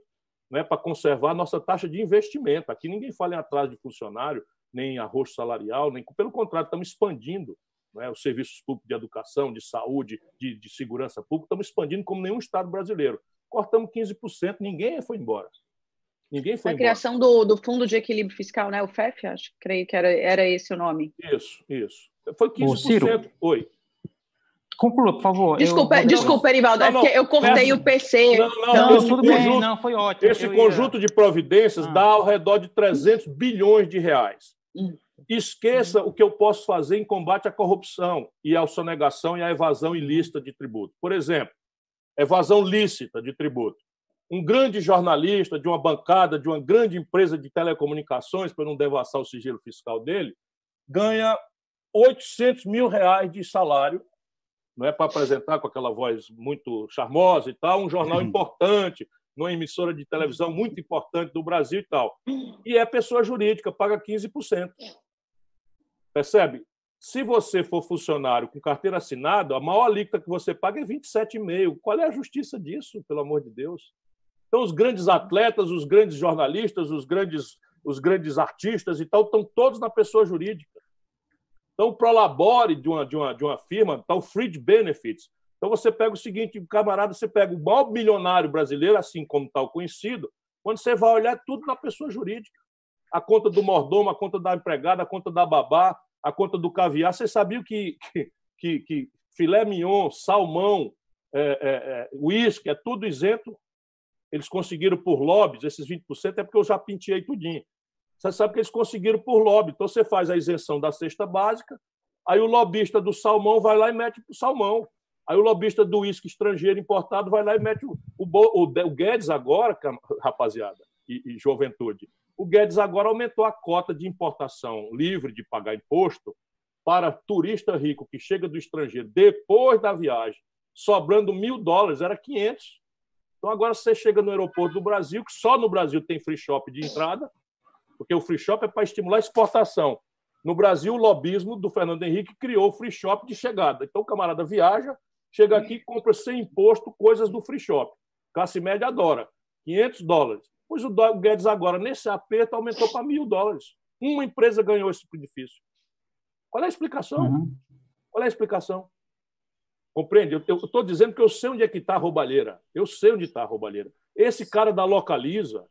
né, para conservar a nossa taxa de investimento. Aqui ninguém fala em atraso de funcionário, nem em arrocho salarial, nem... Pelo contrário, estamos expandindo, né, os serviços públicos de educação, de saúde, de segurança pública, estamos expandindo como nenhum Estado brasileiro. Cortamos 15%, ninguém foi embora. A criação do Fundo de Equilíbrio Fiscal, né? O FEF, acho, creio que era esse o nome. Isso. Foi 15%. Ô, Ciro, oi. Conclua, por favor. Desculpa, Erivaldo, eu cortei o PC. Não, foi ótimo. Esse conjunto de providências dá ao redor de 300 bilhões de reais. Esqueça o que eu posso fazer em combate à corrupção e à sonegação e à evasão ilícita de tributo. Por exemplo, evasão lícita de tributo. Um grande jornalista de uma bancada, de uma grande empresa de telecomunicações, para não devassar o sigilo fiscal dele, ganha 800 mil reais de salário, não é, para apresentar com aquela voz muito charmosa e tal, um jornal importante, numa emissora de televisão muito importante do Brasil e tal. E é pessoa jurídica, paga 15%. Percebe? Se você for funcionário com carteira assinada, a maior alíquota que você paga é 27,5%. Qual é a justiça disso, pelo amor de Deus? Então, os grandes atletas, os grandes jornalistas, os grandes artistas e tal, estão todos na pessoa jurídica. Então, o prolabore de uma firma, tal, Fringe Benefits. Então, você pega o seguinte, camarada, você pega o maior milionário brasileiro, assim como tal conhecido, quando você vai olhar, tudo na pessoa jurídica. A conta do mordomo, a conta da empregada, a conta da babá, a conta do caviar. Você sabia que filé mignon, salmão, uísque, é tudo isento? Eles conseguiram por lobbies, esses 20% é porque eu já penteei tudinho. Você sabe que eles conseguiram por lobby. Então, você faz a isenção da cesta básica, aí o lobista do salmão vai lá e mete para o salmão. Aí o lobista do uísque estrangeiro importado vai lá e mete o Guedes agora, rapaziada, e juventude. O Guedes agora aumentou a cota de importação livre de pagar imposto para turista rico que chega do estrangeiro depois da viagem, sobrando $1.000, era 500. Então, agora você chega no aeroporto do Brasil, que só no Brasil tem free shop de entrada, porque o free shop é para estimular a exportação. No Brasil, o lobismo do Fernando Henrique criou o free shop de chegada. Então, o camarada viaja, chega aqui e compra sem imposto coisas do free shop. Classe média adora, $500. Pois o Guedes agora, nesse aperto, aumentou para $1.000. Uma empresa ganhou esse benefício. Qual é a explicação? Uhum. Qual é a explicação? Compreende? Eu estou dizendo que eu sei onde é que está a roubalheira. Eu sei onde está a roubalheira. Esse cara da Localiza,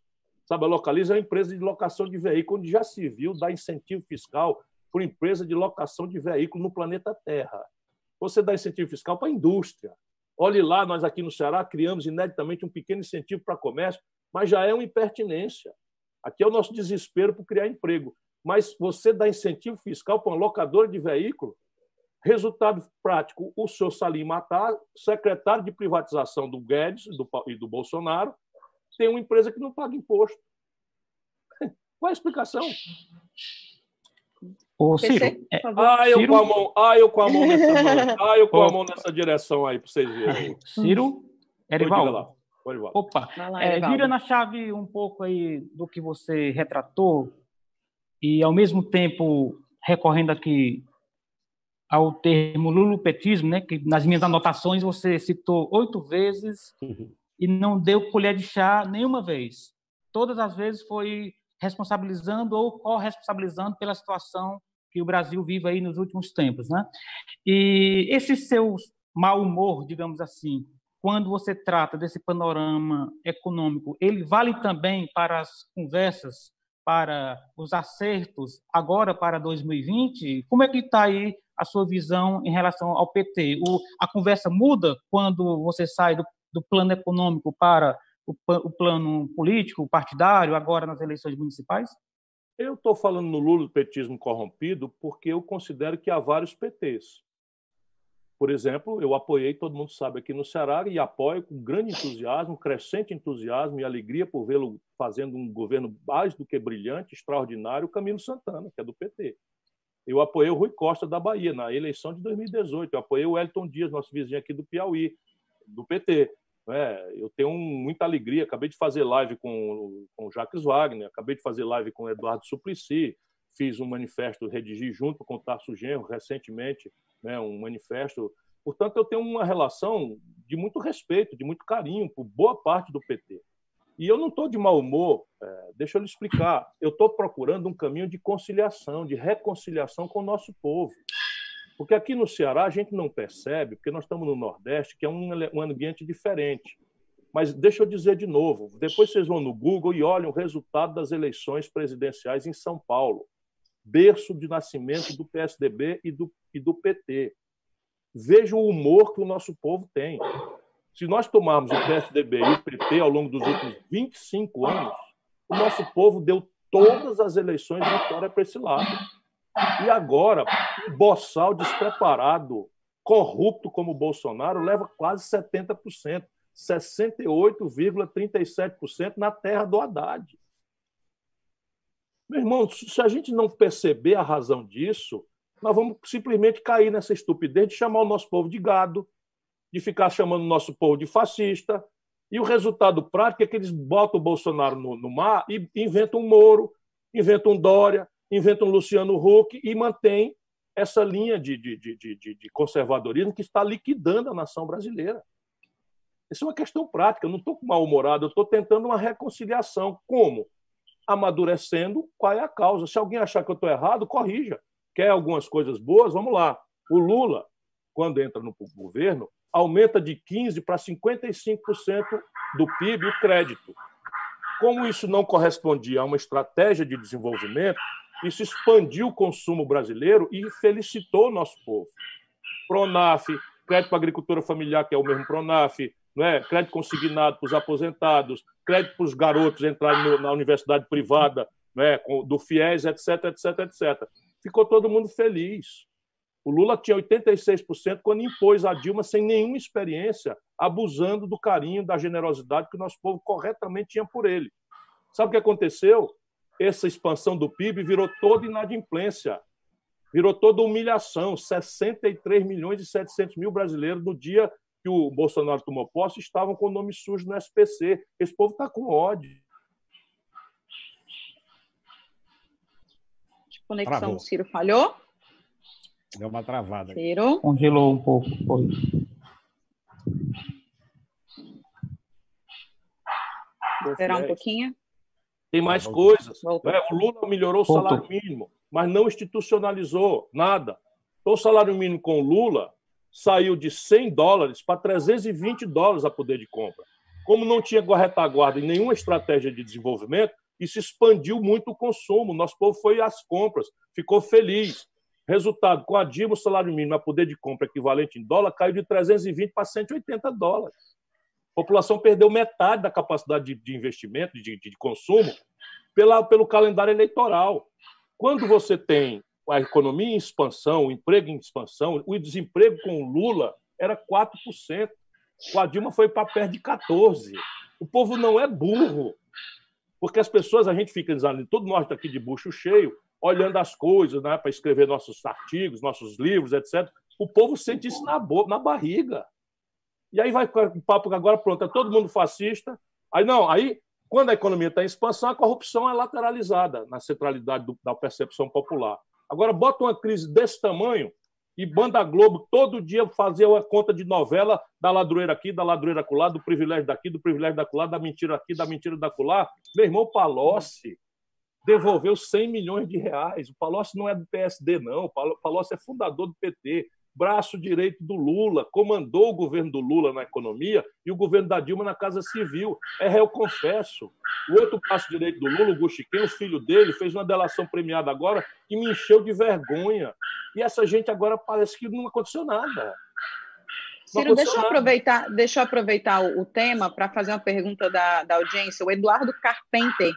sabe? A Localiza é uma empresa de locação de veículo, onde já se viu dar incentivo fiscal para empresa de locação de veículo no planeta Terra. Você dá incentivo fiscal para a indústria. Olhe lá, nós aqui no Ceará criamos ineditamente um pequeno incentivo para comércio, mas já é uma impertinência. Aqui é o nosso desespero por criar emprego. Mas você dá incentivo fiscal para uma locadora de veículo? Resultado prático, o senhor Salim Matar, secretário de privatização do Guedes e do Bolsonaro, tem uma empresa que não paga imposto. Qual é a explicação? Ô, Ciro, eu com a mão nessa direção aí, para vocês verem. Ciro, Erivaldo. Opa, vira na chave um pouco aí do que você retratou e, ao mesmo tempo, recorrendo aqui ao termo lulupetismo, né, que nas minhas anotações você citou 8 vezes e não deu colher de chá nenhuma vez. Todas as vezes foi responsabilizando ou corresponsabilizando pela situação que o Brasil vive aí nos últimos tempos, né? E esse seu mau humor, digamos assim, quando você trata desse panorama econômico, ele vale também para as conversas, para os acertos agora para 2020? Como é que está aí a sua visão em relação ao PT? A conversa muda quando você sai do plano econômico para o plano político, partidário, agora nas eleições municipais? Eu estou falando no lulupetismo corrompido porque eu considero que há vários PTs. Por exemplo, eu apoiei, todo mundo sabe, aqui no Ceará, e apoio com grande entusiasmo, crescente entusiasmo e alegria por vê-lo fazendo um governo mais do que brilhante, extraordinário, Camilo Santana, que é do PT. Eu apoiei o Rui Costa da Bahia na eleição de 2018, eu apoiei o Wellington Dias, nosso vizinho aqui do Piauí, do PT. Eu tenho muita alegria, acabei de fazer live com o Jacques Wagner, acabei de fazer live com o Eduardo Suplicy, fiz um manifesto, redigi junto com o Tarso Genro recentemente, né, um manifesto. Portanto, eu tenho uma relação de muito respeito, de muito carinho por boa parte do PT. E eu não estou de mau humor, deixa eu lhe explicar, eu estou procurando um caminho de conciliação, de reconciliação com o nosso povo. Porque aqui no Ceará a gente não percebe, porque nós estamos no Nordeste, que é um ambiente diferente. Mas deixa eu dizer de novo, depois vocês vão no Google e olham o resultado das eleições presidenciais em São Paulo. Berço de nascimento do PSDB e do PT. Veja o humor que o nosso povo tem. Se nós tomarmos o PSDB e o PT ao longo dos últimos 25 anos, o nosso povo deu todas as eleições de vitória para esse lado. E agora, um boçal despreparado, corrupto como o Bolsonaro, leva quase 70%, 68,37% na terra do Haddad. Meu irmão, se a gente não perceber a razão disso, nós vamos simplesmente cair nessa estupidez de chamar o nosso povo de gado, de ficar chamando o nosso povo de fascista, e o resultado prático é que eles botam o Bolsonaro no mar e inventam um Moro, inventam um Dória, inventam um Luciano Huck e mantém essa linha de conservadorismo que está liquidando a nação brasileira. Essa é uma questão prática, eu não estou mal-humorado, eu estou tentando uma reconciliação. Como? Amadurecendo qual é a causa. Se alguém achar que eu estou errado, corrija. Quer algumas coisas boas? Vamos lá. O Lula, quando entra no governo, aumenta de 15% para 55% do PIB o crédito. Como isso não correspondia a uma estratégia de desenvolvimento, isso expandiu o consumo brasileiro e felicitou o nosso povo. Pronaf, crédito para a agricultura familiar, que é o mesmo Pronaf, não é? Crédito consignado para os aposentados, crédito para os garotos entrarem na universidade privada, né, do FIES, etc, etc, etc. Ficou todo mundo feliz. O Lula tinha 86% quando impôs a Dilma, sem nenhuma experiência, abusando do carinho, da generosidade que o nosso povo corretamente tinha por ele. Sabe o que aconteceu? Essa expansão do PIB virou toda inadimplência, virou toda humilhação. 63 milhões e 700 mil brasileiros no dia que o Bolsonaro tomou posse, estavam com o nome sujo no SPC. Esse povo está com ódio. A conexão travou. Do Ciro falhou? Deu uma travada. Ciro. Congelou um pouco. Foi. Esperar um pouquinho. Tem mais coisas. O Lula melhorou o salário mínimo, mas não institucionalizou nada. Então, o salário mínimo com o Lula saiu de $100 para $320 a poder de compra. Como não tinha retaguarda em nenhuma estratégia de desenvolvimento, isso expandiu muito o consumo. Nosso povo foi às compras, ficou feliz. Resultado, com a Dilma, o salário mínimo a poder de compra equivalente em dólar caiu de 320 para $180. A população perdeu metade da capacidade de investimento, de consumo, pelo calendário eleitoral. Quando você tem a economia em expansão, o emprego em expansão, o desemprego com o Lula era 4%. Com a Dilma foi para perto de 14%. O povo não é burro, porque as pessoas, a gente fica dizendo, todo nós está aqui de bucho cheio, olhando as coisas, né, para escrever nossos artigos, nossos livros, etc. O povo sente isso na barriga. E aí vai o papo agora, pronto, é todo mundo fascista. Aí não, aí quando a economia está em expansão, a corrupção é lateralizada na centralidade da percepção popular. Agora, bota uma crise desse tamanho e manda a Globo todo dia fazer uma conta de novela da ladroeira aqui, da ladroeira acolá, do privilégio daqui, do privilégio dacolá, da mentira aqui, da mentira dacolá. Meu irmão, Palocci devolveu R$100 milhões. O Palocci não é do PSD, não. O Palocci é fundador do PT. Braço direito do Lula, comandou o governo do Lula na economia e o governo da Dilma na Casa Civil. É réu confesso. O outro braço direito do Lula, o Guxiquem, o filho dele, fez uma delação premiada agora que me encheu de vergonha. E essa gente agora parece que não aconteceu nada. Ciro, deixa eu aproveitar o tema para fazer uma pergunta da audiência. O Eduardo Carpenter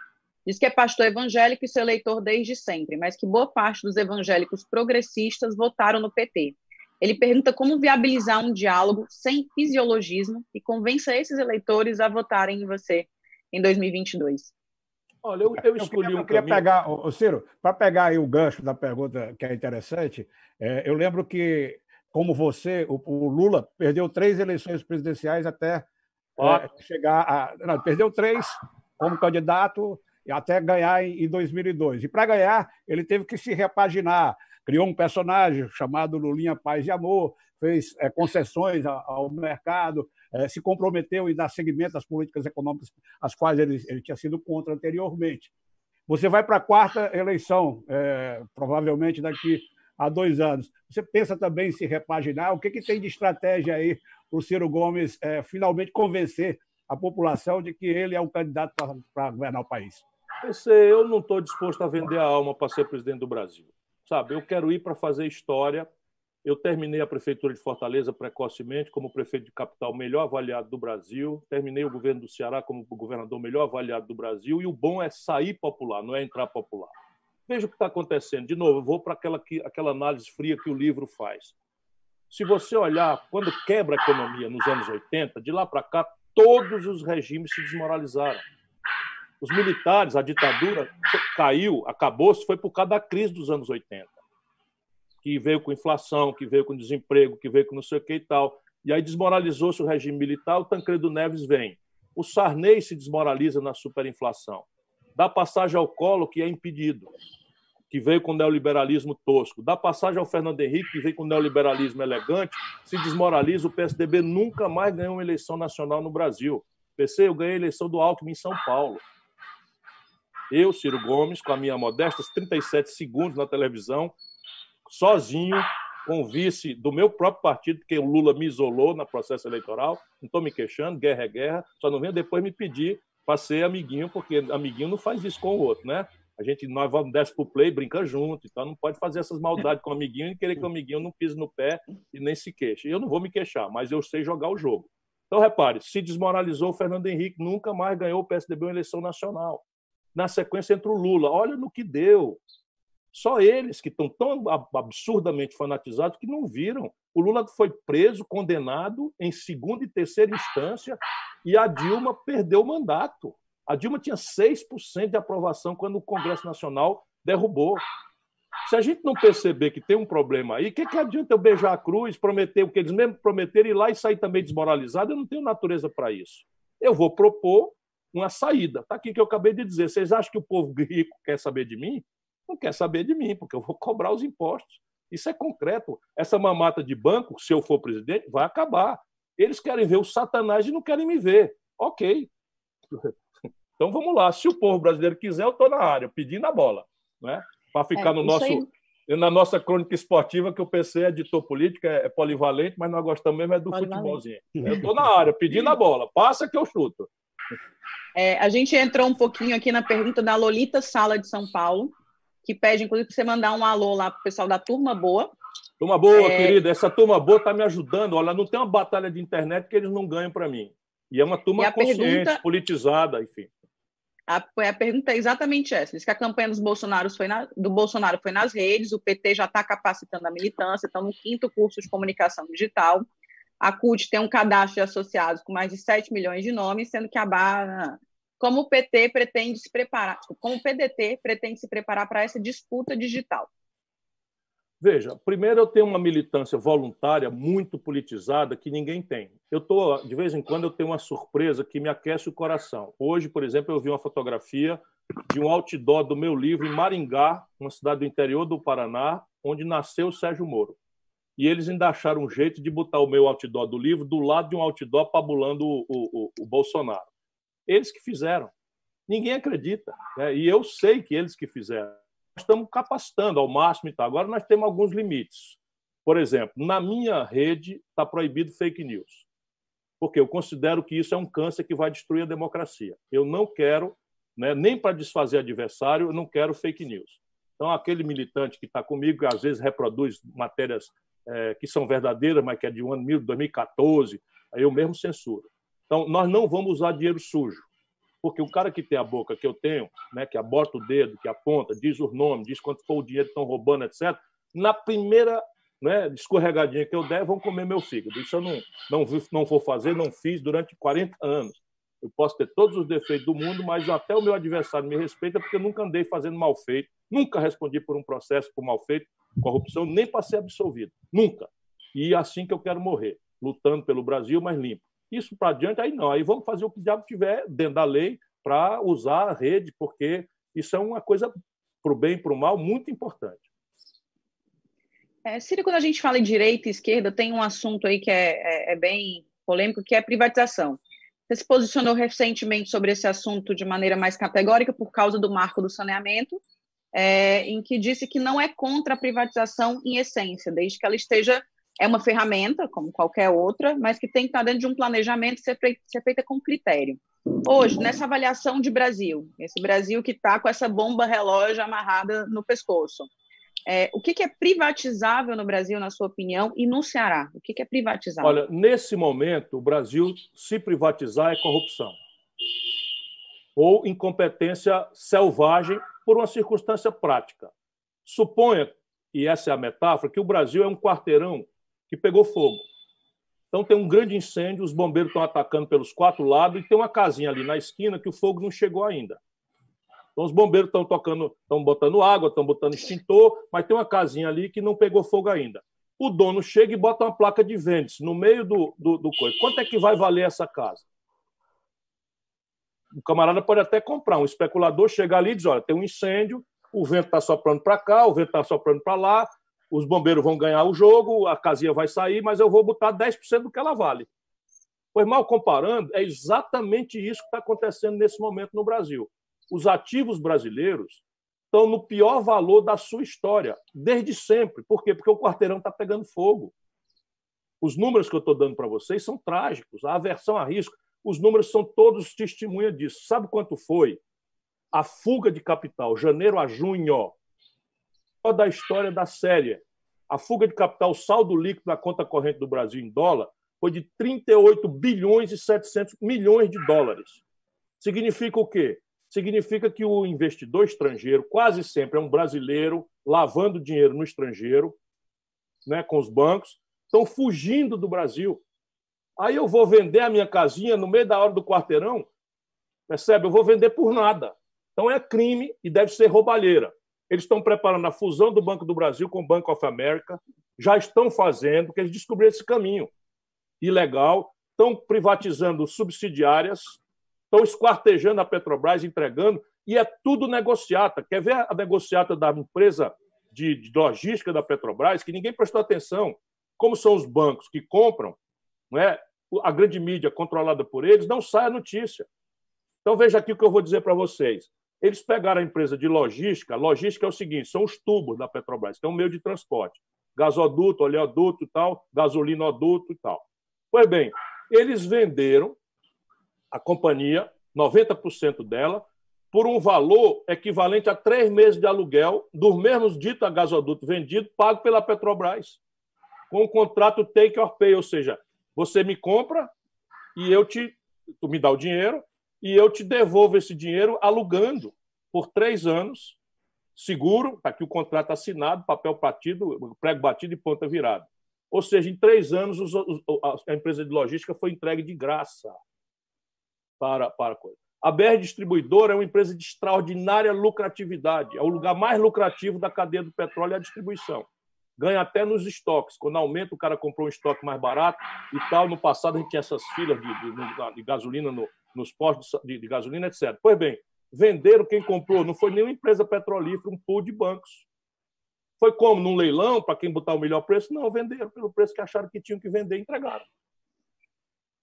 diz que é pastor evangélico e seu eleitor desde sempre, mas que boa parte dos evangélicos progressistas votaram no PT. Ele pergunta como viabilizar um diálogo sem fisiologismo e convença esses eleitores a votarem em você em 2022. Olha, eu escolhi um caminho. Pegar, Ciro, para pegar aí o gancho da pergunta, que é interessante, eu lembro que, como você, o Lula perdeu 3 eleições presidenciais até chegar a... Não, perdeu 3 como candidato até ganhar em 2002. E, para ganhar, ele teve que se repaginar. Criou um personagem chamado Lulinha Paz e Amor, fez concessões ao mercado, se comprometeu em dar seguimento às políticas econômicas às quais ele tinha sido contra anteriormente. Você vai para a 4ª eleição, provavelmente daqui a 2 anos. Você pensa também em se repaginar? O que tem de estratégia aí para o Ciro Gomes finalmente convencer a população de que ele é um candidato para governar o país? Eu não estou disposto a vender a alma para ser presidente do Brasil. Sabe, eu quero ir para fazer história. Eu terminei a prefeitura de Fortaleza precocemente como prefeito de capital melhor avaliado do Brasil. Terminei o governo do Ceará como governador melhor avaliado do Brasil. E o bom é sair popular, não é entrar popular. Veja o que está acontecendo. De novo, eu vou para aquela análise fria que o livro faz. Se você olhar, quando quebra a economia nos anos 80, de lá para cá, todos os regimes se desmoralizaram. Os militares, a ditadura caiu, acabou-se, foi por causa da crise dos anos 80, que veio com inflação, que veio com desemprego, que veio com não sei o que e tal. E aí desmoralizou-se o regime militar, o Tancredo Neves vem. O Sarney se desmoraliza na superinflação. Dá passagem ao Collor, que é impedido, que veio com o neoliberalismo tosco. Dá passagem ao Fernando Henrique, que veio com o neoliberalismo elegante, se desmoraliza, o PSDB nunca mais ganhou uma eleição nacional no Brasil. PC, eu ganhei a eleição do Alckmin em São Paulo. Eu, Ciro Gomes, com a minha modesta 37 segundos na televisão, sozinho, com o vice do meu próprio partido, porque o Lula me isolou no processo eleitoral, não estou me queixando, guerra é guerra, só não venha depois me pedir para ser amiguinho, porque amiguinho não faz isso com o outro, né? Nós vamos desce para o play, brinca junto, então não pode fazer essas maldades com o amiguinho e querer que o amiguinho não pise no pé e nem se queixe. Eu não vou me queixar, mas eu sei jogar o jogo. Então, repare, se desmoralizou o Fernando Henrique, nunca mais ganhou o PSDB uma eleição nacional. Na sequência entra o Lula. Olha no que deu. Só eles que estão tão absurdamente fanatizados que não viram. O Lula foi preso, condenado em 2ª e 3ª instância e a Dilma perdeu o mandato. A Dilma tinha 6% de aprovação quando o Congresso Nacional derrubou. Se a gente não perceber que tem um problema aí, o que adianta eu beijar a cruz, prometer o que eles mesmos prometeram, ir lá e sair também desmoralizado? Eu não tenho natureza para isso. Eu vou propor uma saída. Está aqui que eu acabei de dizer. Vocês acham que o povo rico quer saber de mim? Não quer saber de mim, porque eu vou cobrar os impostos. Isso é concreto. Essa mamata de banco, se eu for presidente, vai acabar. Eles querem ver o Satanás e não querem me ver. Ok. Então, vamos lá. Se o povo brasileiro quiser, eu estou na área, pedindo a bola, né? Para ficar no nosso... Aí... Na nossa crônica esportiva, que o PC é editor político, é polivalente, mas nós gostamos mesmo é do futebolzinho. Eu estou na área, pedindo a bola. Passa que eu chuto. É, a gente entrou um pouquinho aqui na pergunta da Lolita Sala de São Paulo, que pede, inclusive, para você mandar um alô lá para o pessoal da Turma Boa. Turma Boa, querida. Essa Turma Boa está me ajudando. Olha, não tem uma batalha de internet que eles não ganham para mim. E é uma turma consciente, politizada, enfim. A pergunta é exatamente essa. Diz que a campanha do Bolsonaro foi nas redes, o PT já está capacitando a militância, estão no 5º curso de comunicação digital. A CUT tem um cadastro de associados com mais de 7 milhões de nomes, sendo que a barra... Como o PT pretende se preparar, como o PDT pretende se preparar para essa disputa digital? Veja, primeiro eu tenho uma militância voluntária muito politizada que ninguém tem. De vez em quando eu tenho uma surpresa que me aquece o coração. Hoje, por exemplo, eu vi uma fotografia de um outdoor do meu livro em Maringá, uma cidade do interior do Paraná, onde nasceu Sérgio Moro. E eles ainda acharam um jeito de botar o meu outdoor do livro do lado de um outdoor pabulando o Bolsonaro. Eles que fizeram. Ninguém acredita, né? E eu sei que eles que fizeram. Estamos capacitando ao máximo e tal. Agora nós temos alguns limites. Por exemplo, na minha rede está proibido fake news, porque eu considero que isso é um câncer que vai destruir a democracia. Eu não quero, né, nem para desfazer adversário, eu não quero fake news. Então, aquele militante que está comigo, que às vezes reproduz matérias que são verdadeiras, mas que é de 2014, aí eu mesmo censuro. Então, nós não vamos usar dinheiro sujo. Porque o cara que tem a boca que eu tenho, né, que aborta o dedo, que aponta, diz os nomes, diz quanto foi o dinheiro que estão roubando, etc., na primeira, né, escorregadinha que eu der, vão comer meu fígado. Isso eu não vou fazer, não fiz durante 40 anos. Eu posso ter todos os defeitos do mundo, mas até o meu adversário me respeita porque eu nunca andei fazendo mal feito, nunca respondi por um processo por mal feito, corrupção, nem para ser absolvido. Nunca. E é assim que eu quero morrer, lutando pelo Brasil, mas limpo. Isso para adiante, aí não. Aí vamos fazer o que o diabo tiver dentro da lei para usar a rede, porque isso é uma coisa, para o bem e para o mal, muito importante. Ciro, quando a gente fala em direita e esquerda, tem um assunto aí que é bem polêmico, que é privatização. Você se posicionou recentemente sobre esse assunto de maneira mais categórica por causa do marco do saneamento, em que disse que não é contra a privatização em essência, desde que ela esteja... É uma ferramenta, como qualquer outra, mas que tem que estar dentro de um planejamento e ser feita com critério. Hoje, nessa avaliação de Brasil, esse Brasil que está com essa bomba relógio amarrada no pescoço, o que é privatizável no Brasil, na sua opinião, e no Ceará? O que é privatizável? Olha, nesse momento, o Brasil, se privatizar, é corrupção. Ou incompetência selvagem por uma circunstância prática. Suponha, e essa é a metáfora, que o Brasil é um quarteirão que pegou fogo. Então tem um grande incêndio, os bombeiros estão atacando pelos 4 lados e tem uma casinha ali na esquina que o fogo não chegou ainda. Então os bombeiros estão botando água, estão botando extintor, mas tem uma casinha ali que não pegou fogo ainda. O dono chega e bota uma placa de vende-se no meio do coisa. Quanto é que vai valer essa casa? O camarada pode até comprar, um especulador chega ali e diz, olha, tem um incêndio, o vento está soprando para cá, o vento está soprando para lá, os bombeiros vão ganhar o jogo, a casinha vai sair, mas eu vou botar 10% do que ela vale. Pois, mal comparando, é exatamente isso que está acontecendo nesse momento no Brasil. Os ativos brasileiros estão no pior valor da sua história, desde sempre. Por quê? Porque o quarteirão está pegando fogo. Os números que eu estou dando para vocês são trágicos, a aversão a risco. Os números são todos testemunha disso. Sabe quanto foi a fuga de capital, janeiro a junho, da história da série. A fuga de capital, o saldo líquido da conta corrente do Brasil em dólar foi de 38 bilhões e 700 milhões de dólares. Significa o quê? Significa que o investidor estrangeiro, quase sempre é um brasileiro, lavando dinheiro no estrangeiro, né, com os bancos, estão fugindo do Brasil. Aí eu vou vender a minha casinha no meio da hora do quarteirão, percebe? Eu vou vender por nada. Então é crime e deve ser roubalheira. Eles estão preparando a fusão do Banco do Brasil com o Bank of America, já estão fazendo, porque eles descobriram esse caminho ilegal, estão privatizando subsidiárias, estão esquartejando a Petrobras, entregando, e é tudo negociata. Quer ver a negociata da empresa de logística da Petrobras, que ninguém prestou atenção? Como são os bancos que compram, né, a grande mídia controlada por eles, não sai a notícia. Então, veja aqui o que eu vou dizer para vocês. Eles pegaram a empresa de logística. Logística é o seguinte, são os tubos da Petrobras, que é um meio de transporte. Gasoduto, oleoduto e tal, gasolinoduto e tal. Pois bem, eles venderam a companhia, 90% dela, por um valor equivalente a 3 meses de aluguel dos mesmos dito a gasoduto vendido, pago pela Petrobras, com um contrato take or pay, ou seja, você me compra e tu me dá o dinheiro e eu te devolvo esse dinheiro alugando por 3 anos, seguro, está aqui o contrato assinado, papel batido, prego batido e ponta virada. Ou seja, em 3 anos a empresa de logística foi entregue de graça para a coisa. A BR Distribuidora é uma empresa de extraordinária lucratividade. É o lugar mais lucrativo da cadeia do petróleo e a distribuição. Ganha até nos estoques. Quando aumenta, o cara comprou um estoque mais barato e tal. No passado, a gente tinha essas filas de gasolina nos postos de gasolina, etc. Pois bem, venderam quem comprou. Não foi nenhuma empresa petrolífera, um pool de bancos. Foi como? Num leilão, para quem botar o melhor preço? Não, venderam pelo preço que acharam que tinham que vender e entregaram.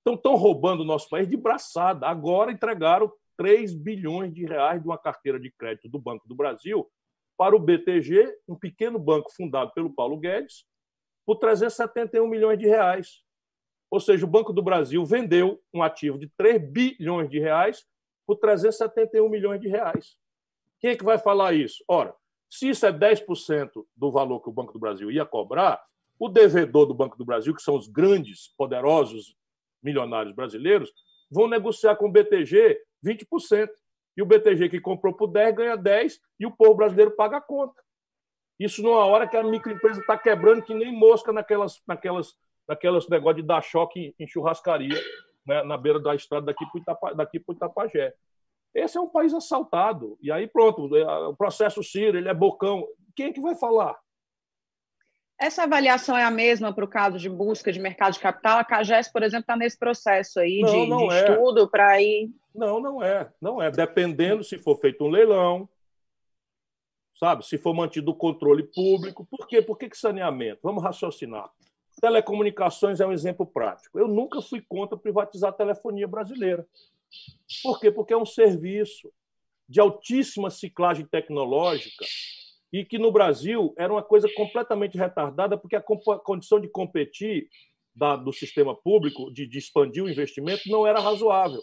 Então, estão roubando o nosso país de braçada. Agora entregaram 3 bilhões de reais de uma carteira de crédito do Banco do Brasil para o BTG, um pequeno banco fundado pelo Paulo Guedes, por 371 milhões de reais. Ou seja, o Banco do Brasil vendeu um ativo de 3 bilhões de reais por 371 milhões de reais. Quem é que vai falar isso? Ora, se isso é 10% do valor que o Banco do Brasil ia cobrar, o devedor do Banco do Brasil, que são os grandes, poderosos, milionários brasileiros, vão negociar com o BTG 20%. E o BTG que comprou por 10 ganha 10% e o povo brasileiro paga a conta. Isso numa hora que a microempresa está quebrando que nem mosca naquelas negócio de dar choque em churrascaria, né, na beira da estrada daqui para o Itapajé. Esse é um país assaltado. E aí pronto, o processo Ciro, ele é bocão. Quem é que vai falar? Essa avaliação é a mesma para o caso de busca de mercado de capital? A CAGES, por exemplo, está nesse processo aí de estudo para ir... Não, não é. Não é. Dependendo se for feito um leilão, sabe? Se for mantido o controle público. Por quê? Por que saneamento? Vamos raciocinar. Telecomunicações é um exemplo prático. Eu nunca fui contra privatizar a telefonia brasileira. Por quê? Porque é um serviço de altíssima ciclagem tecnológica e que no Brasil era uma coisa completamente retardada, porque a condição de competir do sistema público, de expandir o investimento, não era razoável.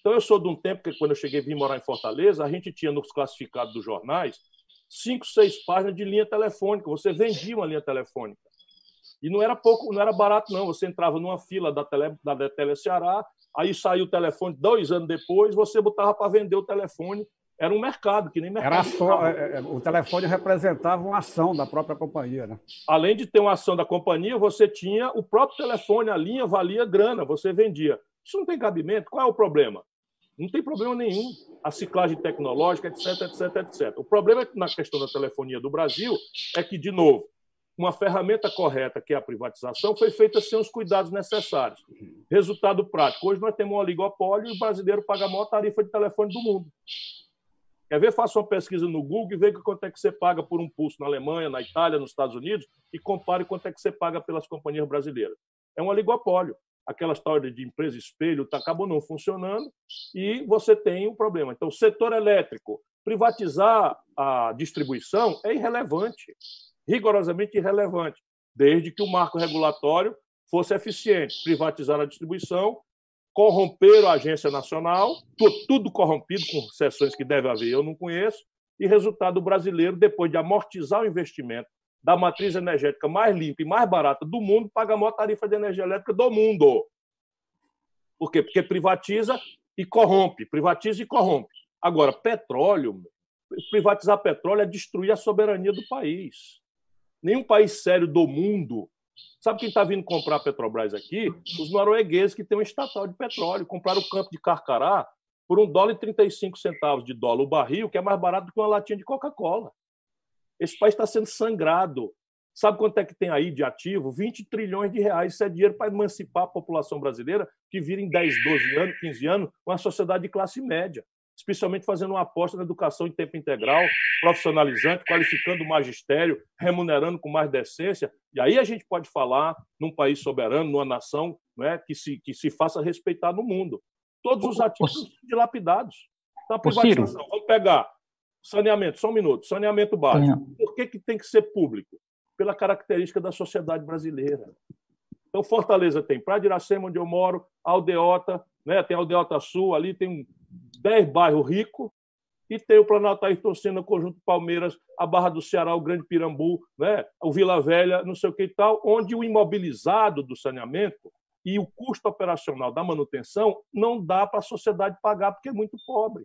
Então, eu sou de um tempo que, quando eu cheguei e vim morar em Fortaleza, a gente tinha nos classificados dos jornais 5, 6 páginas de linha telefônica. Você vendia uma linha telefônica. E não era pouco, não era barato, não. Você entrava numa fila da Teleceará, aí saiu o telefone 2 anos depois, você botava para vender o telefone. Era um mercado, que nem mercado. Era só, o telefone representava uma ação da própria companhia, né? Além de ter uma ação da companhia, você tinha o próprio telefone, a linha valia grana, você vendia. Isso não tem cabimento? Qual é o problema? Não tem problema nenhum. A ciclagem tecnológica, etc, etc, etc. O problema na questão da telefonia do Brasil é que, de novo, uma ferramenta correta, que é a privatização, foi feita sem os cuidados necessários. Resultado prático. Hoje nós temos um oligopólio e o brasileiro paga a maior tarifa de telefone do mundo. Quer ver? Faça uma pesquisa no Google e veja quanto é que você paga por um pulso na Alemanha, na Itália, nos Estados Unidos e compare quanto é que você paga pelas companhias brasileiras. É um oligopólio. Aquela história de empresa espelho acabou não funcionando e você tem um problema. Então, o setor elétrico, privatizar a distribuição é irrelevante, rigorosamente irrelevante, desde que o marco regulatório fosse eficiente. Privatizar a distribuição, corromperam a Agência Nacional, tudo corrompido, com exceções que deve haver, eu não conheço, e resultado brasileiro, depois de amortizar o investimento da matriz energética mais limpa e mais barata do mundo, paga a maior tarifa de energia elétrica do mundo. Por quê? Porque privatiza e corrompe, privatiza e corrompe. Agora, petróleo, privatizar petróleo é destruir a soberania do país. Nenhum país sério do mundo... Sabe quem está vindo comprar a Petrobras aqui? Os noruegueses, que têm um estatal de petróleo. Compraram o campo de Carcará por $1,35 de dólar o barril, que é mais barato do que uma latinha de Coca-Cola. Esse país está sendo sangrado. Sabe quanto é que tem aí de ativo? 20 trilhões de reais. Isso é dinheiro para emancipar a população brasileira, que vira em 10, 12 anos, 15 anos, uma sociedade de classe média, especialmente fazendo uma aposta na educação em tempo integral, profissionalizante, qualificando o magistério, remunerando com mais decência. E aí a gente pode falar num país soberano, numa nação, né, que se faça respeitar no mundo. Todos os ativos são dilapidados. Tá, privatização. Vamos pegar saneamento, só um minuto, saneamento básico. Por que tem que ser público? Pela característica da sociedade brasileira. Então, Fortaleza tem Praia de Iracema, onde eu moro, Aldeota, né? Tem Aldeota Sul, ali tem 10 bairros ricos, e tem o Planalto Ayrton Senna, o Conjunto Palmeiras, a Barra do Ceará, o Grande Pirambu, né? O Vila Velha, não sei o que e tal, onde o imobilizado do saneamento e o custo operacional da manutenção não dá para a sociedade pagar, porque é muito pobre.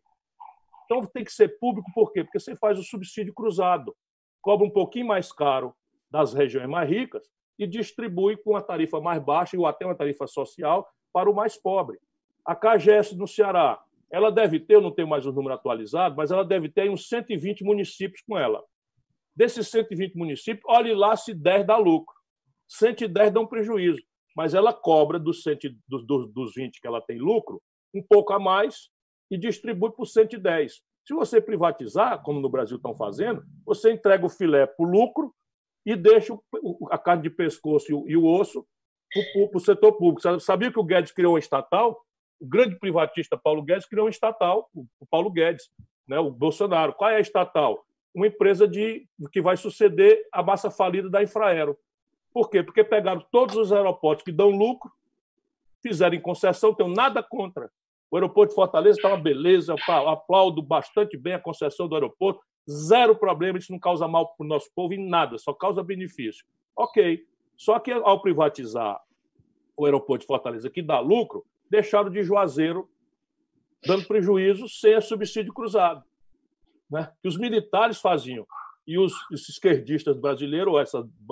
Então, tem que ser público, por quê? Porque você faz o subsídio cruzado, cobra um pouquinho mais caro das regiões mais ricas e distribui com a tarifa mais baixa ou até uma tarifa social para o mais pobre. A CAGES no Ceará, ela deve ter, eu não tenho mais o número atualizado, mas ela deve ter uns 120 municípios com ela. Desses 120 municípios, olhe lá se 10 dá lucro, 110 dão prejuízo, mas ela cobra dos 20 que ela tem lucro um pouco a mais e distribui por 110. Se você privatizar, como no Brasil estão fazendo, você entrega o filé para o lucro e deixa a carne de pescoço e o osso para o setor público. Você sabia que o Guedes criou uma estatal? O grande privatista Paulo Guedes criou uma estatal, o Paulo Guedes, né, o Bolsonaro. Qual é a estatal? Uma empresa que vai suceder a massa falida da Infraero. Por quê? Porque pegaram todos os aeroportos que dão lucro, fizeram em concessão, não tenho nada contra. O aeroporto de Fortaleza está uma beleza, eu aplaudo bastante bem a concessão do aeroporto, zero problema, isso não causa mal para o nosso povo em nada, só causa benefício. Ok, só que ao privatizar o aeroporto de Fortaleza, que dá lucro, deixaram de Juazeiro dando prejuízo sem subsídio cruzado, né? Que os militares faziam. E os esquerdistas brasileiros, ou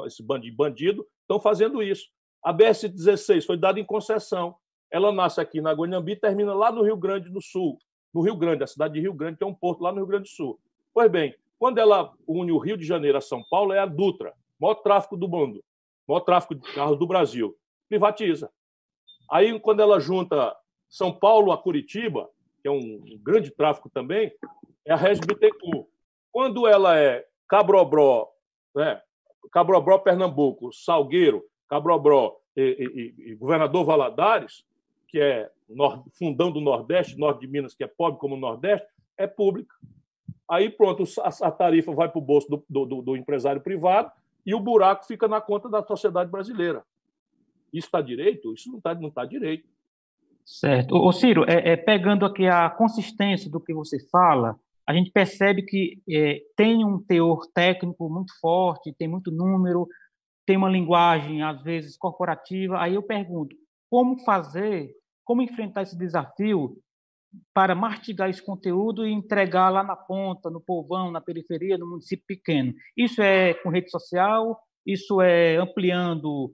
esse bando de bandido, estão fazendo isso. A BS-16 foi dada em concessão. Ela nasce aqui na Guanambi e termina lá no Rio Grande do Sul. No Rio Grande, a cidade de Rio Grande tem um porto lá no Rio Grande do Sul. Pois bem, quando ela une o Rio de Janeiro a São Paulo, é a Dutra, maior tráfico do mundo, maior tráfico de carros do Brasil. Privatiza. Aí, quando ela junta São Paulo a Curitiba, que é um grande tráfico também, é a Regi Bittencourt. Quando ela é Cabrobró, né? Cabrobró, Pernambuco, Salgueiro, Cabrobró e Governador Valadares, que é fundão do Nordeste, Norte de Minas, que é pobre como o Nordeste, é pública. Aí, pronto, a tarifa vai para o bolso do empresário privado e o buraco fica na conta da sociedade brasileira. Isso está direito? Isso não tá direito. Certo. Ô, Ciro, pegando aqui a consistência do que você fala, a gente percebe que tem um teor técnico muito forte, tem muito número, tem uma linguagem, às vezes, corporativa. Aí eu pergunto, como enfrentar esse desafio para mastigar esse conteúdo e entregar lá na ponta, no povão, na periferia, no município pequeno? Isso é com rede social? Isso é ampliando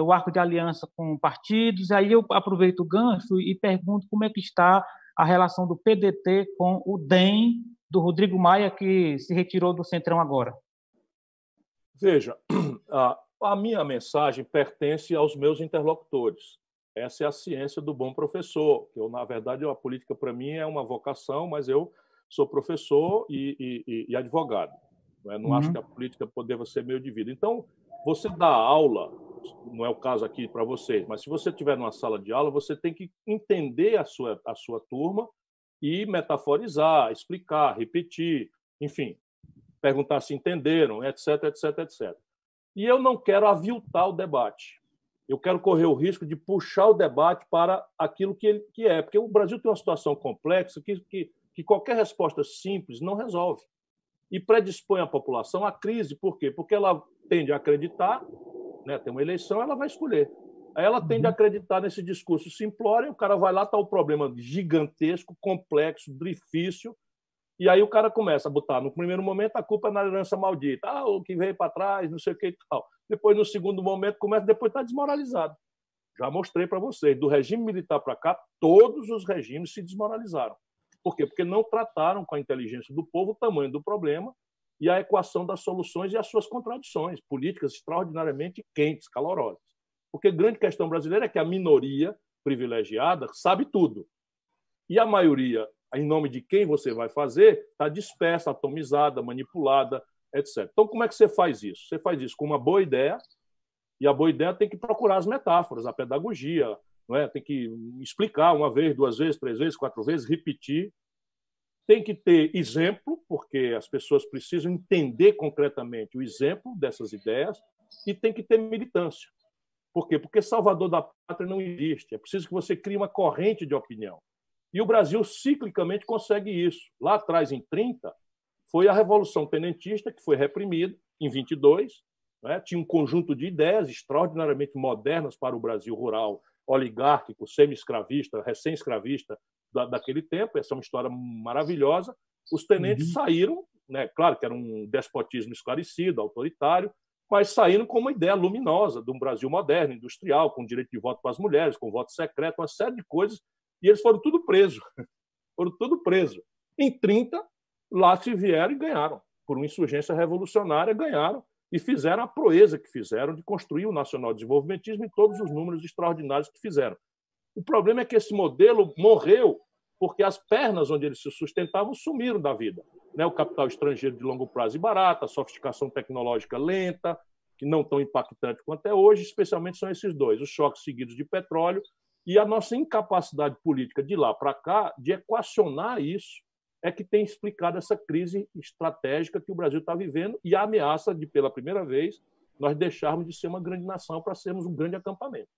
o arco de aliança com partidos? Aí eu aproveito o gancho e pergunto como é que está a relação do PDT com o DEM, do Rodrigo Maia, que se retirou do Centrão agora. Veja, a minha mensagem pertence aos meus interlocutores. Essa é a ciência do bom professor. Eu, na verdade, a política, para mim, é uma vocação, mas eu sou professor e advogado. Não acho que a política poderia ser meio de vida. Então, você dá aula, não é o caso aqui para vocês, mas se você estiver numa sala de aula, você tem que entender a sua turma e metaforizar, explicar, repetir, enfim, perguntar se entenderam, etc, etc, etc. E eu não quero aviltar o debate. Eu quero correr o risco de puxar o debate para aquilo que ele é, porque o Brasil tem uma situação complexa que qualquer resposta simples não resolve e predispõe a população à crise. Por quê? Porque ela tende a acreditar, né? Tem uma eleição, ela vai escolher. Aí ela tende a acreditar nesse discurso simplório, o cara vai lá, está um problema gigantesco, complexo, difícil, e aí o cara começa a botar, no primeiro momento, a culpa na herança maldita, o que veio para trás, não sei o que e tal. Depois, no segundo momento, depois está desmoralizado. Já mostrei para vocês, do regime militar para cá, todos os regimes se desmoralizaram. Por quê? Porque não trataram com a inteligência do povo o tamanho do problema e a equação das soluções e as suas contradições, políticas extraordinariamente quentes, calorosas. Porque a grande questão brasileira é que a minoria privilegiada sabe tudo. E a maioria, em nome de quem você vai fazer, está dispersa, atomizada, manipulada, etc. Então, como é que você faz isso? Você faz isso com uma boa ideia, e a boa ideia tem que procurar as metáforas, a pedagogia, não é? Tem que explicar uma vez, duas vezes, três vezes, quatro vezes, repetir. Tem que ter exemplo, porque as pessoas precisam entender concretamente o exemplo dessas ideias, e tem que ter militância. Por quê? Porque Salvador da Pátria não existe. É preciso que você crie uma corrente de opinião. E o Brasil, ciclicamente, consegue isso. Lá atrás, em 30, foi a Revolução Tenentista, que foi reprimida em 22. Né? Tinha um conjunto de ideias extraordinariamente modernas para o Brasil rural, oligárquico, semi-escravista, recém-escravista daquele tempo. Essa é uma história maravilhosa. Os tenentes saíram, né? Claro que era um despotismo esclarecido, autoritário, mas saíram com uma ideia luminosa de um Brasil moderno, industrial, com direito de voto para as mulheres, com voto secreto, uma série de coisas, e eles foram tudo presos. Foram tudo presos. Em 30, lá se vieram e ganharam. Por uma insurgência revolucionária, ganharam e fizeram a proeza que fizeram de construir o nacional desenvolvimentismo em todos os números extraordinários que fizeram. O problema é que esse modelo morreu porque as pernas onde eles se sustentavam sumiram da vida. O capital estrangeiro de longo prazo e barato, a sofisticação tecnológica lenta, que não tão impactante quanto é hoje, especialmente são esses dois, os choques seguidos de petróleo e a nossa incapacidade política de lá para cá de equacionar isso é que tem explicado essa crise estratégica que o Brasil está vivendo e a ameaça de, pela primeira vez, nós deixarmos de ser uma grande nação para sermos um grande acampamento,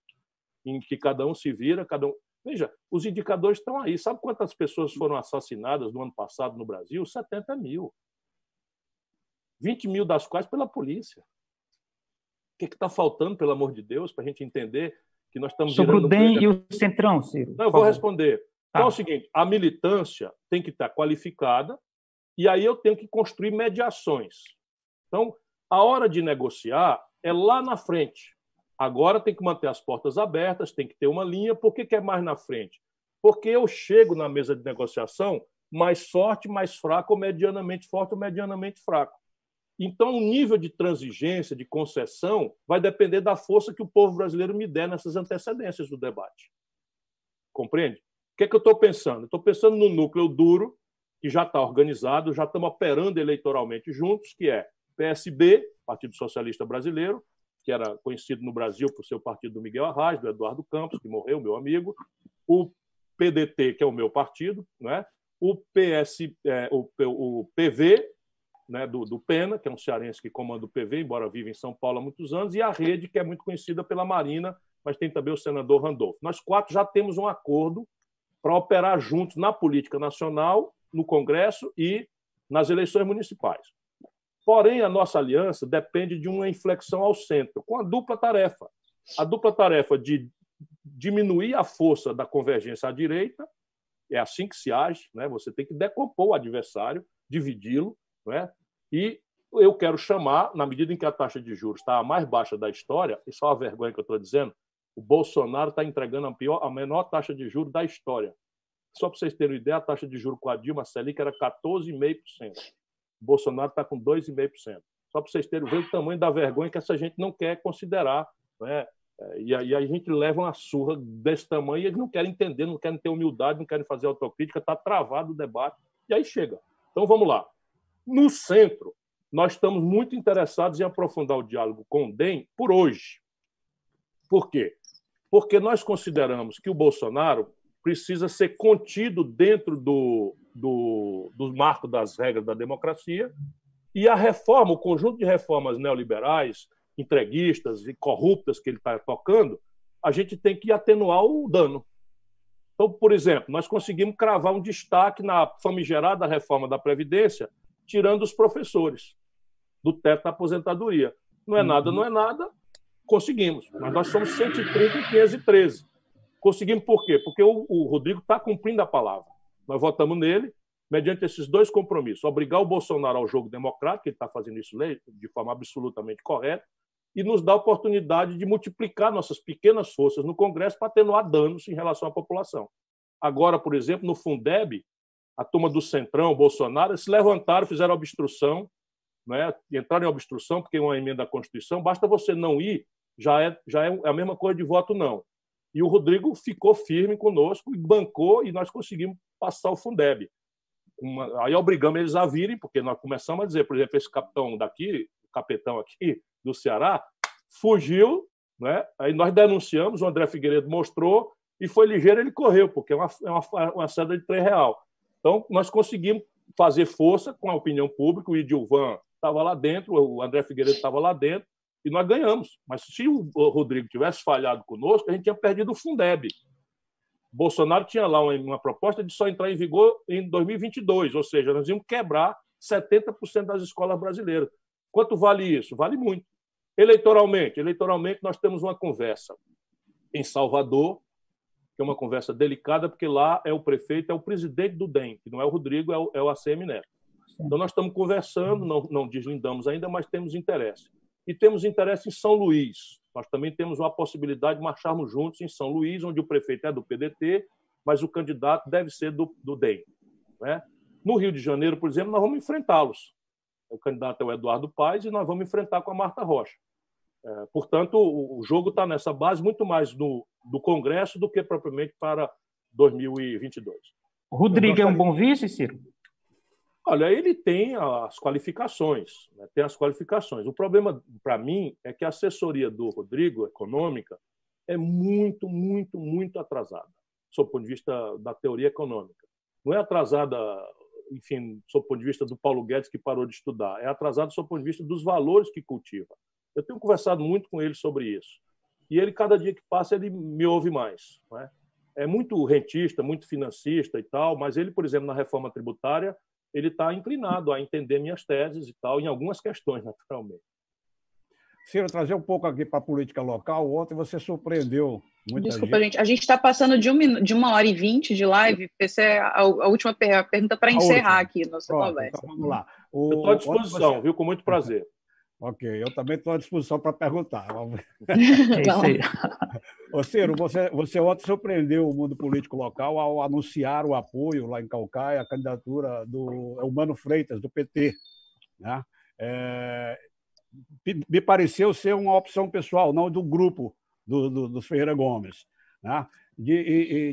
em que cada um se vira, cada um... Veja, os indicadores estão aí. Sabe quantas pessoas foram assassinadas no ano passado no Brasil? 70 mil. 20 mil das quais pela polícia. O que é que está faltando, pelo amor de Deus, para a gente entender que nós estamos... Sobre o DEM e o Centrão, Ciro. Não, eu vou responder. Então é o seguinte, a militância tem que estar qualificada e aí eu tenho que construir mediações. Então, a hora de negociar é lá na frente. Agora tem que manter as portas abertas, tem que ter uma linha. Por que é mais na frente? Porque eu chego na mesa de negociação mais forte, mais fraco, ou medianamente forte, ou medianamente fraco. Então, o nível de transigência, de concessão, vai depender da força que o povo brasileiro me der nessas antecedências do debate. Compreende? O que é que eu estou pensando? Estou pensando no núcleo duro, que já está organizado, já estamos operando eleitoralmente juntos, que é PSB, Partido Socialista Brasileiro, que era conhecido no Brasil por ser o partido do Miguel Arraes, do Eduardo Campos, que morreu, meu amigo, o PDT, que é o meu partido, né? O PV, né? do Pena, que é um cearense que comanda o PV, embora viva em São Paulo há muitos anos, e a Rede, que é muito conhecida pela Marina, mas tem também o senador Randolfo. Nós quatro já temos um acordo para operar juntos na política nacional, no Congresso e nas eleições municipais. Porém, a nossa aliança depende de uma inflexão ao centro, com a dupla tarefa. A dupla tarefa de diminuir a força da convergência à direita, é assim que se age, né? Você tem que decompor o adversário, dividi-lo, né? E eu quero chamar, na medida em que a taxa de juros está a mais baixa da história, isso é uma vergonha que eu estou dizendo, o Bolsonaro está entregando a menor taxa de juros da história. Só para vocês terem uma ideia, a taxa de juros com a Dilma, a SELIC, era 14,5%. O Bolsonaro está com 2,5%. Só para vocês terem o tamanho da vergonha que essa gente não quer considerar. Né? E aí a gente leva uma surra desse tamanho e eles não querem entender, não querem ter humildade, não querem fazer autocrítica, está travado o debate. E aí chega. Então, vamos lá. No centro, nós estamos muito interessados em aprofundar o diálogo com o DEM por hoje. Por quê? Porque nós consideramos que o Bolsonaro precisa ser contido dentro do marco das regras da democracia, e a reforma, o conjunto de reformas neoliberais, entreguistas e corruptas que ele está tocando, a gente tem que atenuar o dano. Então, por exemplo, nós conseguimos cravar um destaque na famigerada reforma da Previdência, tirando os professores do teto da aposentadoria. Não é nada, não é nada, conseguimos. Mas nós somos 130 e 513. Conseguimos por quê? Porque o Rodrigo está cumprindo a palavra. Nós votamos nele, mediante esses dois compromissos. Obrigar o Bolsonaro ao jogo democrático, que ele está fazendo isso de forma absolutamente correta, e nos dar a oportunidade de multiplicar nossas pequenas forças no Congresso para atenuar danos em relação à população. Agora, por exemplo, no Fundeb, a turma do Centrão, Bolsonaro, eles se levantaram, fizeram obstrução, né? Entraram em obstrução, porque é uma emenda à Constituição, basta você não ir, já é a mesma coisa de voto não. E o Rodrigo ficou firme conosco, bancou, e nós conseguimos passar o Fundeb. Aí obrigamos eles a virem, porque nós começamos a dizer, por exemplo, esse capitão aqui do Ceará, fugiu, né? Aí nós denunciamos, o André Figueiredo mostrou, e foi ligeiro, ele correu, porque é uma saída de trem real. Então, nós conseguimos fazer força com a opinião pública, o Idilvan estava lá dentro, o André Figueiredo estava lá dentro, e nós ganhamos. Mas se o Rodrigo tivesse falhado conosco, a gente tinha perdido o Fundeb. Bolsonaro tinha lá uma proposta de só entrar em vigor em 2022, ou seja, nós íamos quebrar 70% das escolas brasileiras. Quanto vale isso? Vale muito. Eleitoralmente nós temos uma conversa em Salvador, que é uma conversa delicada, porque lá é o prefeito, é o presidente do DEM, que não é o Rodrigo, é o ACM Neto. Então nós estamos conversando, não deslindamos ainda, mas temos interesse. E temos interesse em São Luís. Nós também temos uma possibilidade de marcharmos juntos em São Luís, onde o prefeito é do PDT, mas o candidato deve ser do DEM. Né? No Rio de Janeiro, por exemplo, nós vamos enfrentá-los. O candidato é o Eduardo Paes e nós vamos enfrentar com a Marta Rocha. Portanto, o jogo está nessa base muito mais do Congresso do que propriamente para 2022. O Rodrigo é um bom vice, Ciro? Olha, ele tem as qualificações, né? Tem as qualificações. O problema, para mim, é que a assessoria do Rodrigo, econômica, é muito atrasada, sob o ponto de vista da teoria econômica. Não é atrasada, enfim, sob o ponto de vista do Paulo Guedes, que parou de estudar, é atrasada sob o ponto de vista dos valores que cultiva. Eu tenho conversado muito com ele sobre isso. E ele, cada dia que passa, ele me ouve mais. Não é? É muito rentista, muito financista e tal, mas ele, por exemplo, na reforma tributária, ele está inclinado a entender minhas teses e tal, em algumas questões, naturalmente. Ciro, trazer um pouco aqui para a política local. Ontem você surpreendeu muita gente. Desculpa, gente. A gente está passando de 1h20 de live. Essa é a última pergunta para encerrar aqui a nossa conversa. Então, vamos lá. Eu estou à disposição, viu? Com muito prazer. Ok, eu também estou à disposição para perguntar. Ô, Ciro, você ontem surpreendeu o mundo político local ao anunciar o apoio lá em Caucaia à candidatura do Humano Freitas, do PT. Né? Me pareceu ser uma opção pessoal, não do grupo dos Ferreira Gomes. Né?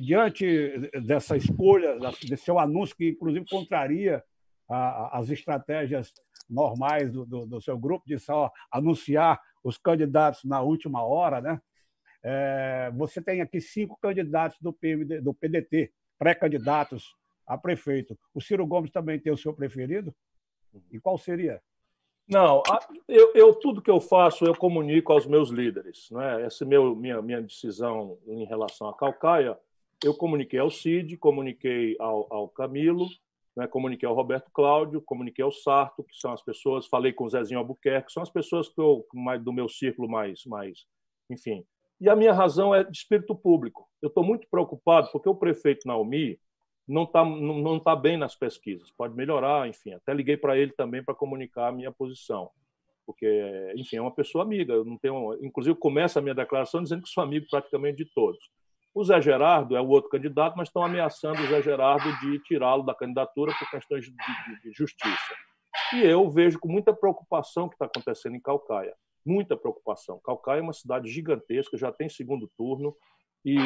Diante dessa escolha, desse seu anúncio, que inclusive contraria as estratégias normais do seu grupo, de só anunciar os candidatos na última hora, né? Você tem aqui 5 candidatos do PDT, pré-candidatos a prefeito. O Ciro Gomes também tem o seu preferido? E qual seria? Não, tudo que eu faço eu comunico aos meus líderes. Né? Essa minha decisão em relação à Caucaia, eu comuniquei ao Cid, comuniquei ao Camilo, né, comuniquei ao Roberto Cláudio, comuniquei ao Sarto, que são as pessoas, falei com o Zezinho Albuquerque, que são as pessoas que do meu círculo mais, enfim. E a minha razão é de espírito público. Eu estou muito preocupado porque o prefeito Naomi não tá bem nas pesquisas, pode melhorar, enfim. Até liguei para ele também para comunicar a minha posição, porque, enfim, é uma pessoa amiga. Eu não tenho, inclusive, começa a minha declaração dizendo que sou amigo praticamente de todos. O Zé Gerardo é o outro candidato, mas estão ameaçando o Zé Gerardo de tirá-lo da candidatura por questões de justiça. E eu vejo com muita preocupação o que está acontecendo em Caucaia. Muita preocupação. Caucaia é uma cidade gigantesca, já tem segundo turno, e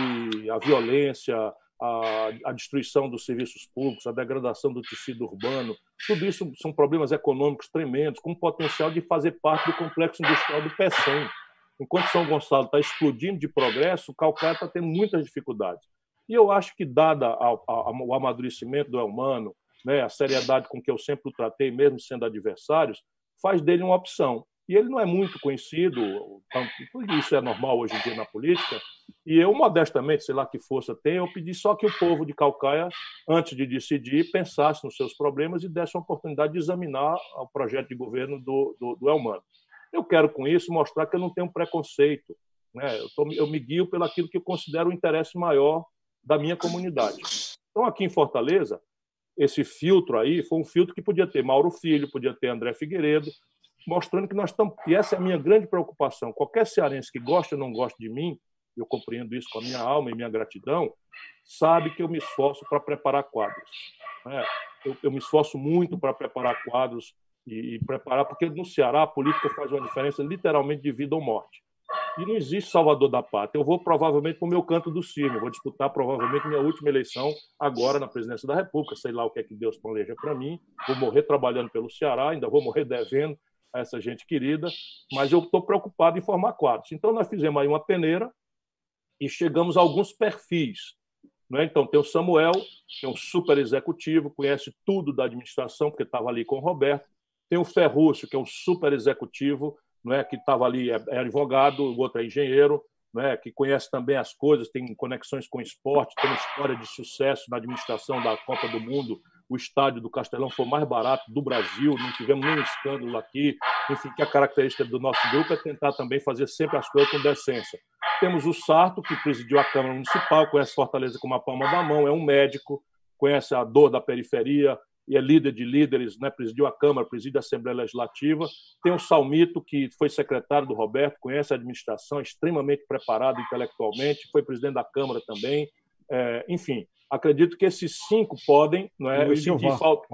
a violência, a destruição dos serviços públicos, a degradação do tecido urbano, tudo isso são problemas econômicos tremendos, com o potencial de fazer parte do complexo industrial do PET-SCAN. Enquanto São Gonçalo está explodindo de progresso, Caucaia está tendo muitas dificuldades. E eu acho que, dado o amadurecimento do Elmano, né, a seriedade com que eu sempre o tratei, mesmo sendo adversários, faz dele uma opção. E ele não é muito conhecido, tanto, isso é normal hoje em dia na política, e eu, modestamente, sei lá que força tem, eu pedi só que o povo de Caucaia, antes de decidir, pensasse nos seus problemas e desse a oportunidade de examinar o projeto de governo do Elmano. Eu quero, com isso, mostrar que eu não tenho preconceito. Né? Eu me guio pelo aquilo que eu considero o interesse maior da minha comunidade. Então, aqui em Fortaleza, esse filtro aí foi um filtro que podia ter Mauro Filho, podia ter André Figueiredo, mostrando que nós estamos... E essa é a minha grande preocupação. Qualquer cearense que goste ou não goste de mim, eu compreendo isso com a minha alma e minha gratidão, sabe que eu me esforço para preparar quadros. Né? Eu me esforço muito para preparar quadros, e preparar, porque no Ceará a política faz uma diferença literalmente de vida ou morte. E não existe salvador da pátria. Eu vou provavelmente para o meu canto do cimo, vou disputar provavelmente minha última eleição agora na presidência da República, sei lá o que é que Deus planeja para mim, vou morrer trabalhando pelo Ceará, ainda vou morrer devendo a essa gente querida, mas eu estou preocupado em formar quadros. Então nós fizemos aí uma peneira, e chegamos a alguns perfis. Né? Então, tem o Samuel, que é um super executivo, conhece tudo da administração, porque estava ali com o Roberto. Tem o Ferrúcio, que é um super executivo, né? Que estava ali, é advogado, o outro é engenheiro, né? Que conhece também as coisas, tem conexões com esporte, tem uma história de sucesso na administração da Copa do Mundo. O estádio do Castelão foi o mais barato do Brasil, não tivemos nenhum escândalo aqui. Enfim, que a característica do nosso grupo é tentar também fazer sempre as coisas com decência. Temos o Sarto, que presidiu a Câmara Municipal, conhece Fortaleza como a palma da mão, é um médico, conhece a dor da periferia e é líder de líderes, né? Presidiu a Câmara, preside a Assembleia Legislativa. Tem o Salmito, que foi secretário do Roberto, conhece a administração, é extremamente preparado intelectualmente, foi presidente da Câmara também. É, enfim, acredito que esses cinco podem... Não é, eu senti falta...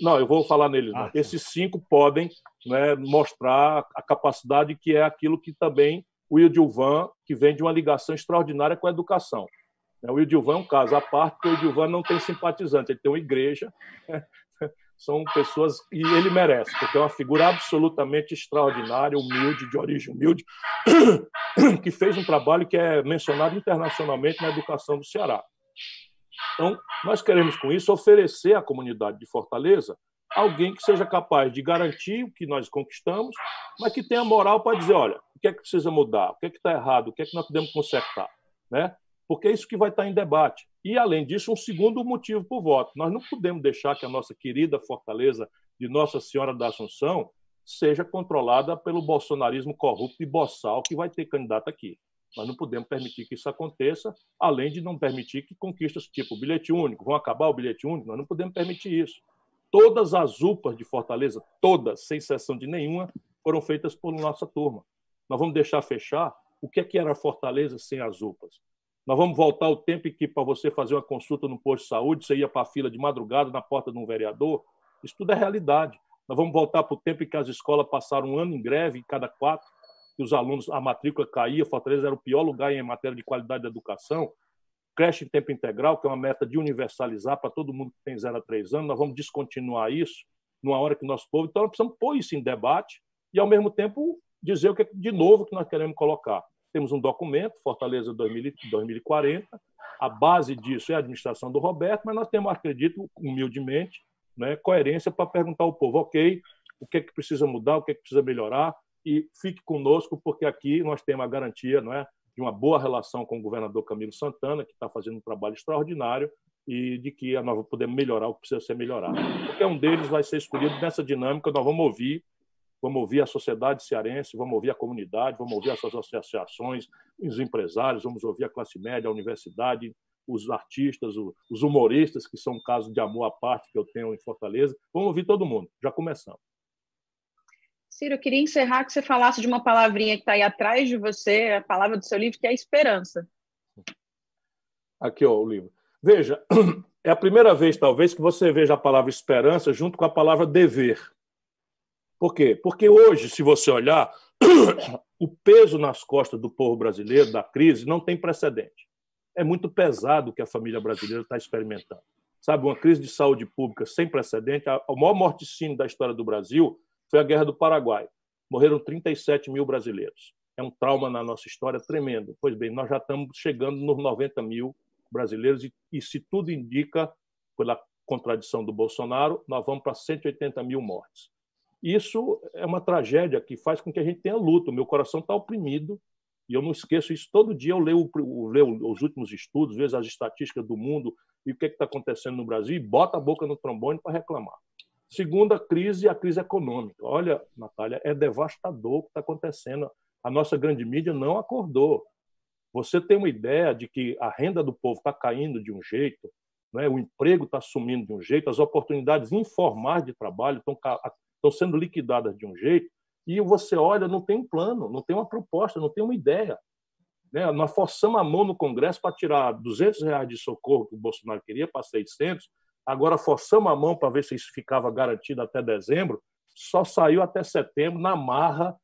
Não, eu vou falar neles. Não. Esses cinco podem, né, mostrar a capacidade, que é aquilo que também o Idilvan, que vem de uma ligação extraordinária com a educação. O Idilvan é um caso à parte, porque o Idilvan não tem simpatizante, ele tem uma igreja, são pessoas... E ele merece, porque é uma figura absolutamente extraordinária, humilde, de origem humilde, que fez um trabalho que é mencionado internacionalmente na educação do Ceará. Então, nós queremos, com isso, oferecer à comunidade de Fortaleza alguém que seja capaz de garantir o que nós conquistamos, mas que tenha moral para dizer, olha, o que é que precisa mudar, o que é que está errado, o que é que nós podemos consertar, né? Porque é isso que vai estar em debate. E, além disso, um segundo motivo para o voto. Nós não podemos deixar que a nossa querida Fortaleza de Nossa Senhora da Assunção seja controlada pelo bolsonarismo corrupto e boçal que vai ter candidato aqui. Nós não podemos permitir que isso aconteça, além de não permitir que conquistas tipo bilhete único, vão acabar o bilhete único, nós não podemos permitir isso. Todas as UPAs de Fortaleza, todas, sem exceção de nenhuma, foram feitas por nossa turma. Nós vamos deixar fechar o que é que era Fortaleza sem as UPAs. Nós vamos voltar ao tempo em que, para você fazer uma consulta no posto de saúde, você ia para a fila de madrugada na porta de um vereador. Isso tudo é realidade. Nós vamos voltar para o tempo em que as escolas passaram um ano em greve, em cada 4, que os alunos, a matrícula caía, Fortaleza era o pior lugar em matéria de qualidade da educação. Creche em tempo integral, que é uma meta de universalizar para todo mundo que tem 0 a 3 anos, nós vamos descontinuar isso numa hora que o nosso povo... Então, nós precisamos pôr isso em debate e, ao mesmo tempo, dizer o que é de novo que nós queremos colocar. Temos um documento, Fortaleza 2040, a base disso é a administração do Roberto, mas nós temos, acredito, humildemente, né, coerência para perguntar ao povo, ok, o que é que precisa mudar, o que é que precisa melhorar, e fique conosco, porque aqui nós temos a garantia, não é, de uma boa relação com o governador Camilo Santana, que está fazendo um trabalho extraordinário, e de que nós vamos poder melhorar o que precisa ser melhorado. Qualquer um deles vai ser escolhido nessa dinâmica, nós vamos ouvir a sociedade cearense, vamos ouvir a comunidade, vamos ouvir as suas associações, os empresários, vamos ouvir a classe média, a universidade, os artistas, os humoristas, que são um caso de amor à parte que eu tenho em Fortaleza. Vamos ouvir todo mundo, já começamos. Ciro, eu queria encerrar que você falasse de uma palavrinha que está aí atrás de você, a palavra do seu livro, que é esperança. Aqui, ó, o livro. Veja, é a primeira vez, talvez, que você veja a palavra esperança junto com a palavra dever. Por quê? Porque hoje, se você olhar, o peso nas costas do povo brasileiro, da crise, não tem precedente. É muito pesado o que a família brasileira está experimentando. Sabe, uma crise de saúde pública sem precedente, o maior morticínio da história do Brasil... Foi a Guerra do Paraguai. Morreram 37 mil brasileiros. É um trauma na nossa história tremendo. Pois bem, nós já estamos chegando nos 90 mil brasileiros e se tudo indica, pela contradição do Bolsonaro, nós vamos para 180 mil mortes. Isso é uma tragédia que faz com que a gente tenha luto. Meu coração está oprimido e eu não esqueço isso. Todo dia eu leio os últimos estudos, vejo as estatísticas do mundo e o que está acontecendo no Brasil e boto a boca no trombone para reclamar. Segunda crise, a crise econômica. Olha, Natália, é devastador o que está acontecendo. A nossa grande mídia não acordou. Você tem uma ideia de que a renda do povo está caindo de um jeito, né? O emprego está sumindo de um jeito, as oportunidades informais de trabalho estão sendo liquidadas de um jeito, e você olha, não tem um plano, não tem uma proposta, não tem uma ideia. Né? Nós forçamos a mão no Congresso para tirar R$200 de socorro que o Bolsonaro queria para 600, agora forçamos a mão para ver se isso ficava garantido até dezembro, só saiu até setembro, na marra,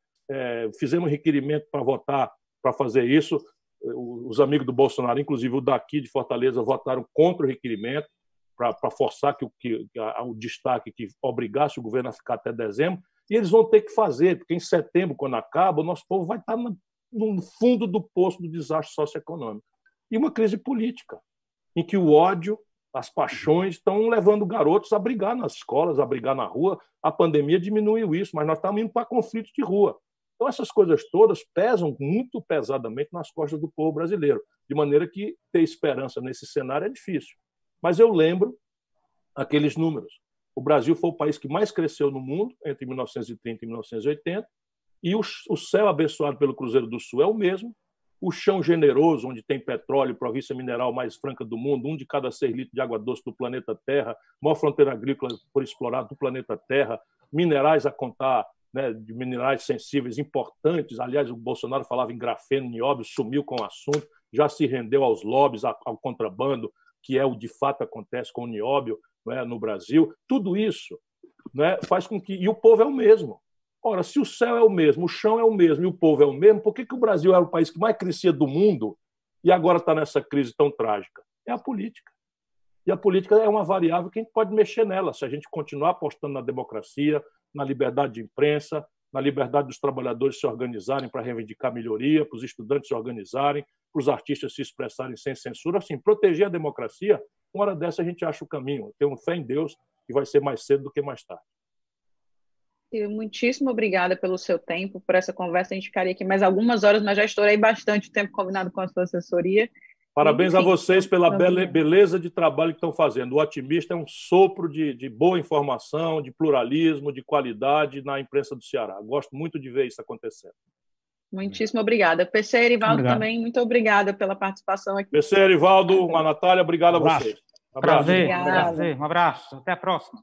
fizemos requerimento para votar, para fazer isso, os amigos do Bolsonaro, inclusive o daqui de Fortaleza, votaram contra o requerimento, para forçar o destaque que obrigasse o governo a ficar até dezembro, e eles vão ter que fazer, porque em setembro, quando acaba, o nosso povo vai estar no fundo do poço do desastre socioeconômico. E uma crise política, em que o ódio, as paixões estão levando garotos a brigar nas escolas, a brigar na rua. A pandemia diminuiu isso, mas nós estamos indo para conflitos de rua. Então, essas coisas todas pesam muito pesadamente nas costas do povo brasileiro, de maneira que ter esperança nesse cenário é difícil. Mas eu lembro aqueles números. O Brasil foi o país que mais cresceu no mundo entre 1930 e 1980, e o céu abençoado pelo Cruzeiro do Sul é o mesmo, o chão generoso, onde tem petróleo, província mineral mais franca do mundo, 1 de cada 6 litros de água doce do planeta Terra, maior fronteira agrícola por explorar do planeta Terra, minerais a contar, né, de minerais sensíveis importantes. Aliás, o Bolsonaro falava em grafeno, nióbio, sumiu com o assunto, já se rendeu aos lobbies, ao contrabando, que é o de fato acontece com o nióbio, né, no Brasil. Tudo isso, né, faz com que... E o povo é o mesmo. Ora, se o céu é o mesmo, o chão é o mesmo e o povo é o mesmo, por que o Brasil era o país que mais crescia do mundo e agora está nessa crise tão trágica? É a política. E a política é uma variável que a gente pode mexer nela, se a gente continuar apostando na democracia, na liberdade de imprensa, na liberdade dos trabalhadores se organizarem para reivindicar melhoria, para os estudantes se organizarem, para os artistas se expressarem sem censura. Assim, proteger a democracia, uma hora dessa a gente acha o caminho. Eu tenho fé em Deus que vai ser mais cedo do que mais tarde. Ciro, muitíssimo obrigada pelo seu tempo, por essa conversa. A gente ficaria aqui mais algumas horas, mas já estourei bastante o tempo combinado com a sua assessoria. Parabéns a vocês pela beleza de trabalho que estão fazendo. O Otimista é um sopro de boa informação, de pluralismo, de qualidade na imprensa do Ceará. Gosto muito de ver isso acontecendo. Muitíssimo obrigada. PC Erivaldo também, muito obrigada pela participação aqui. PC Erivaldo, a Natália, obrigado a vocês. Um abraço. Prazer, um abraço. Até a próxima.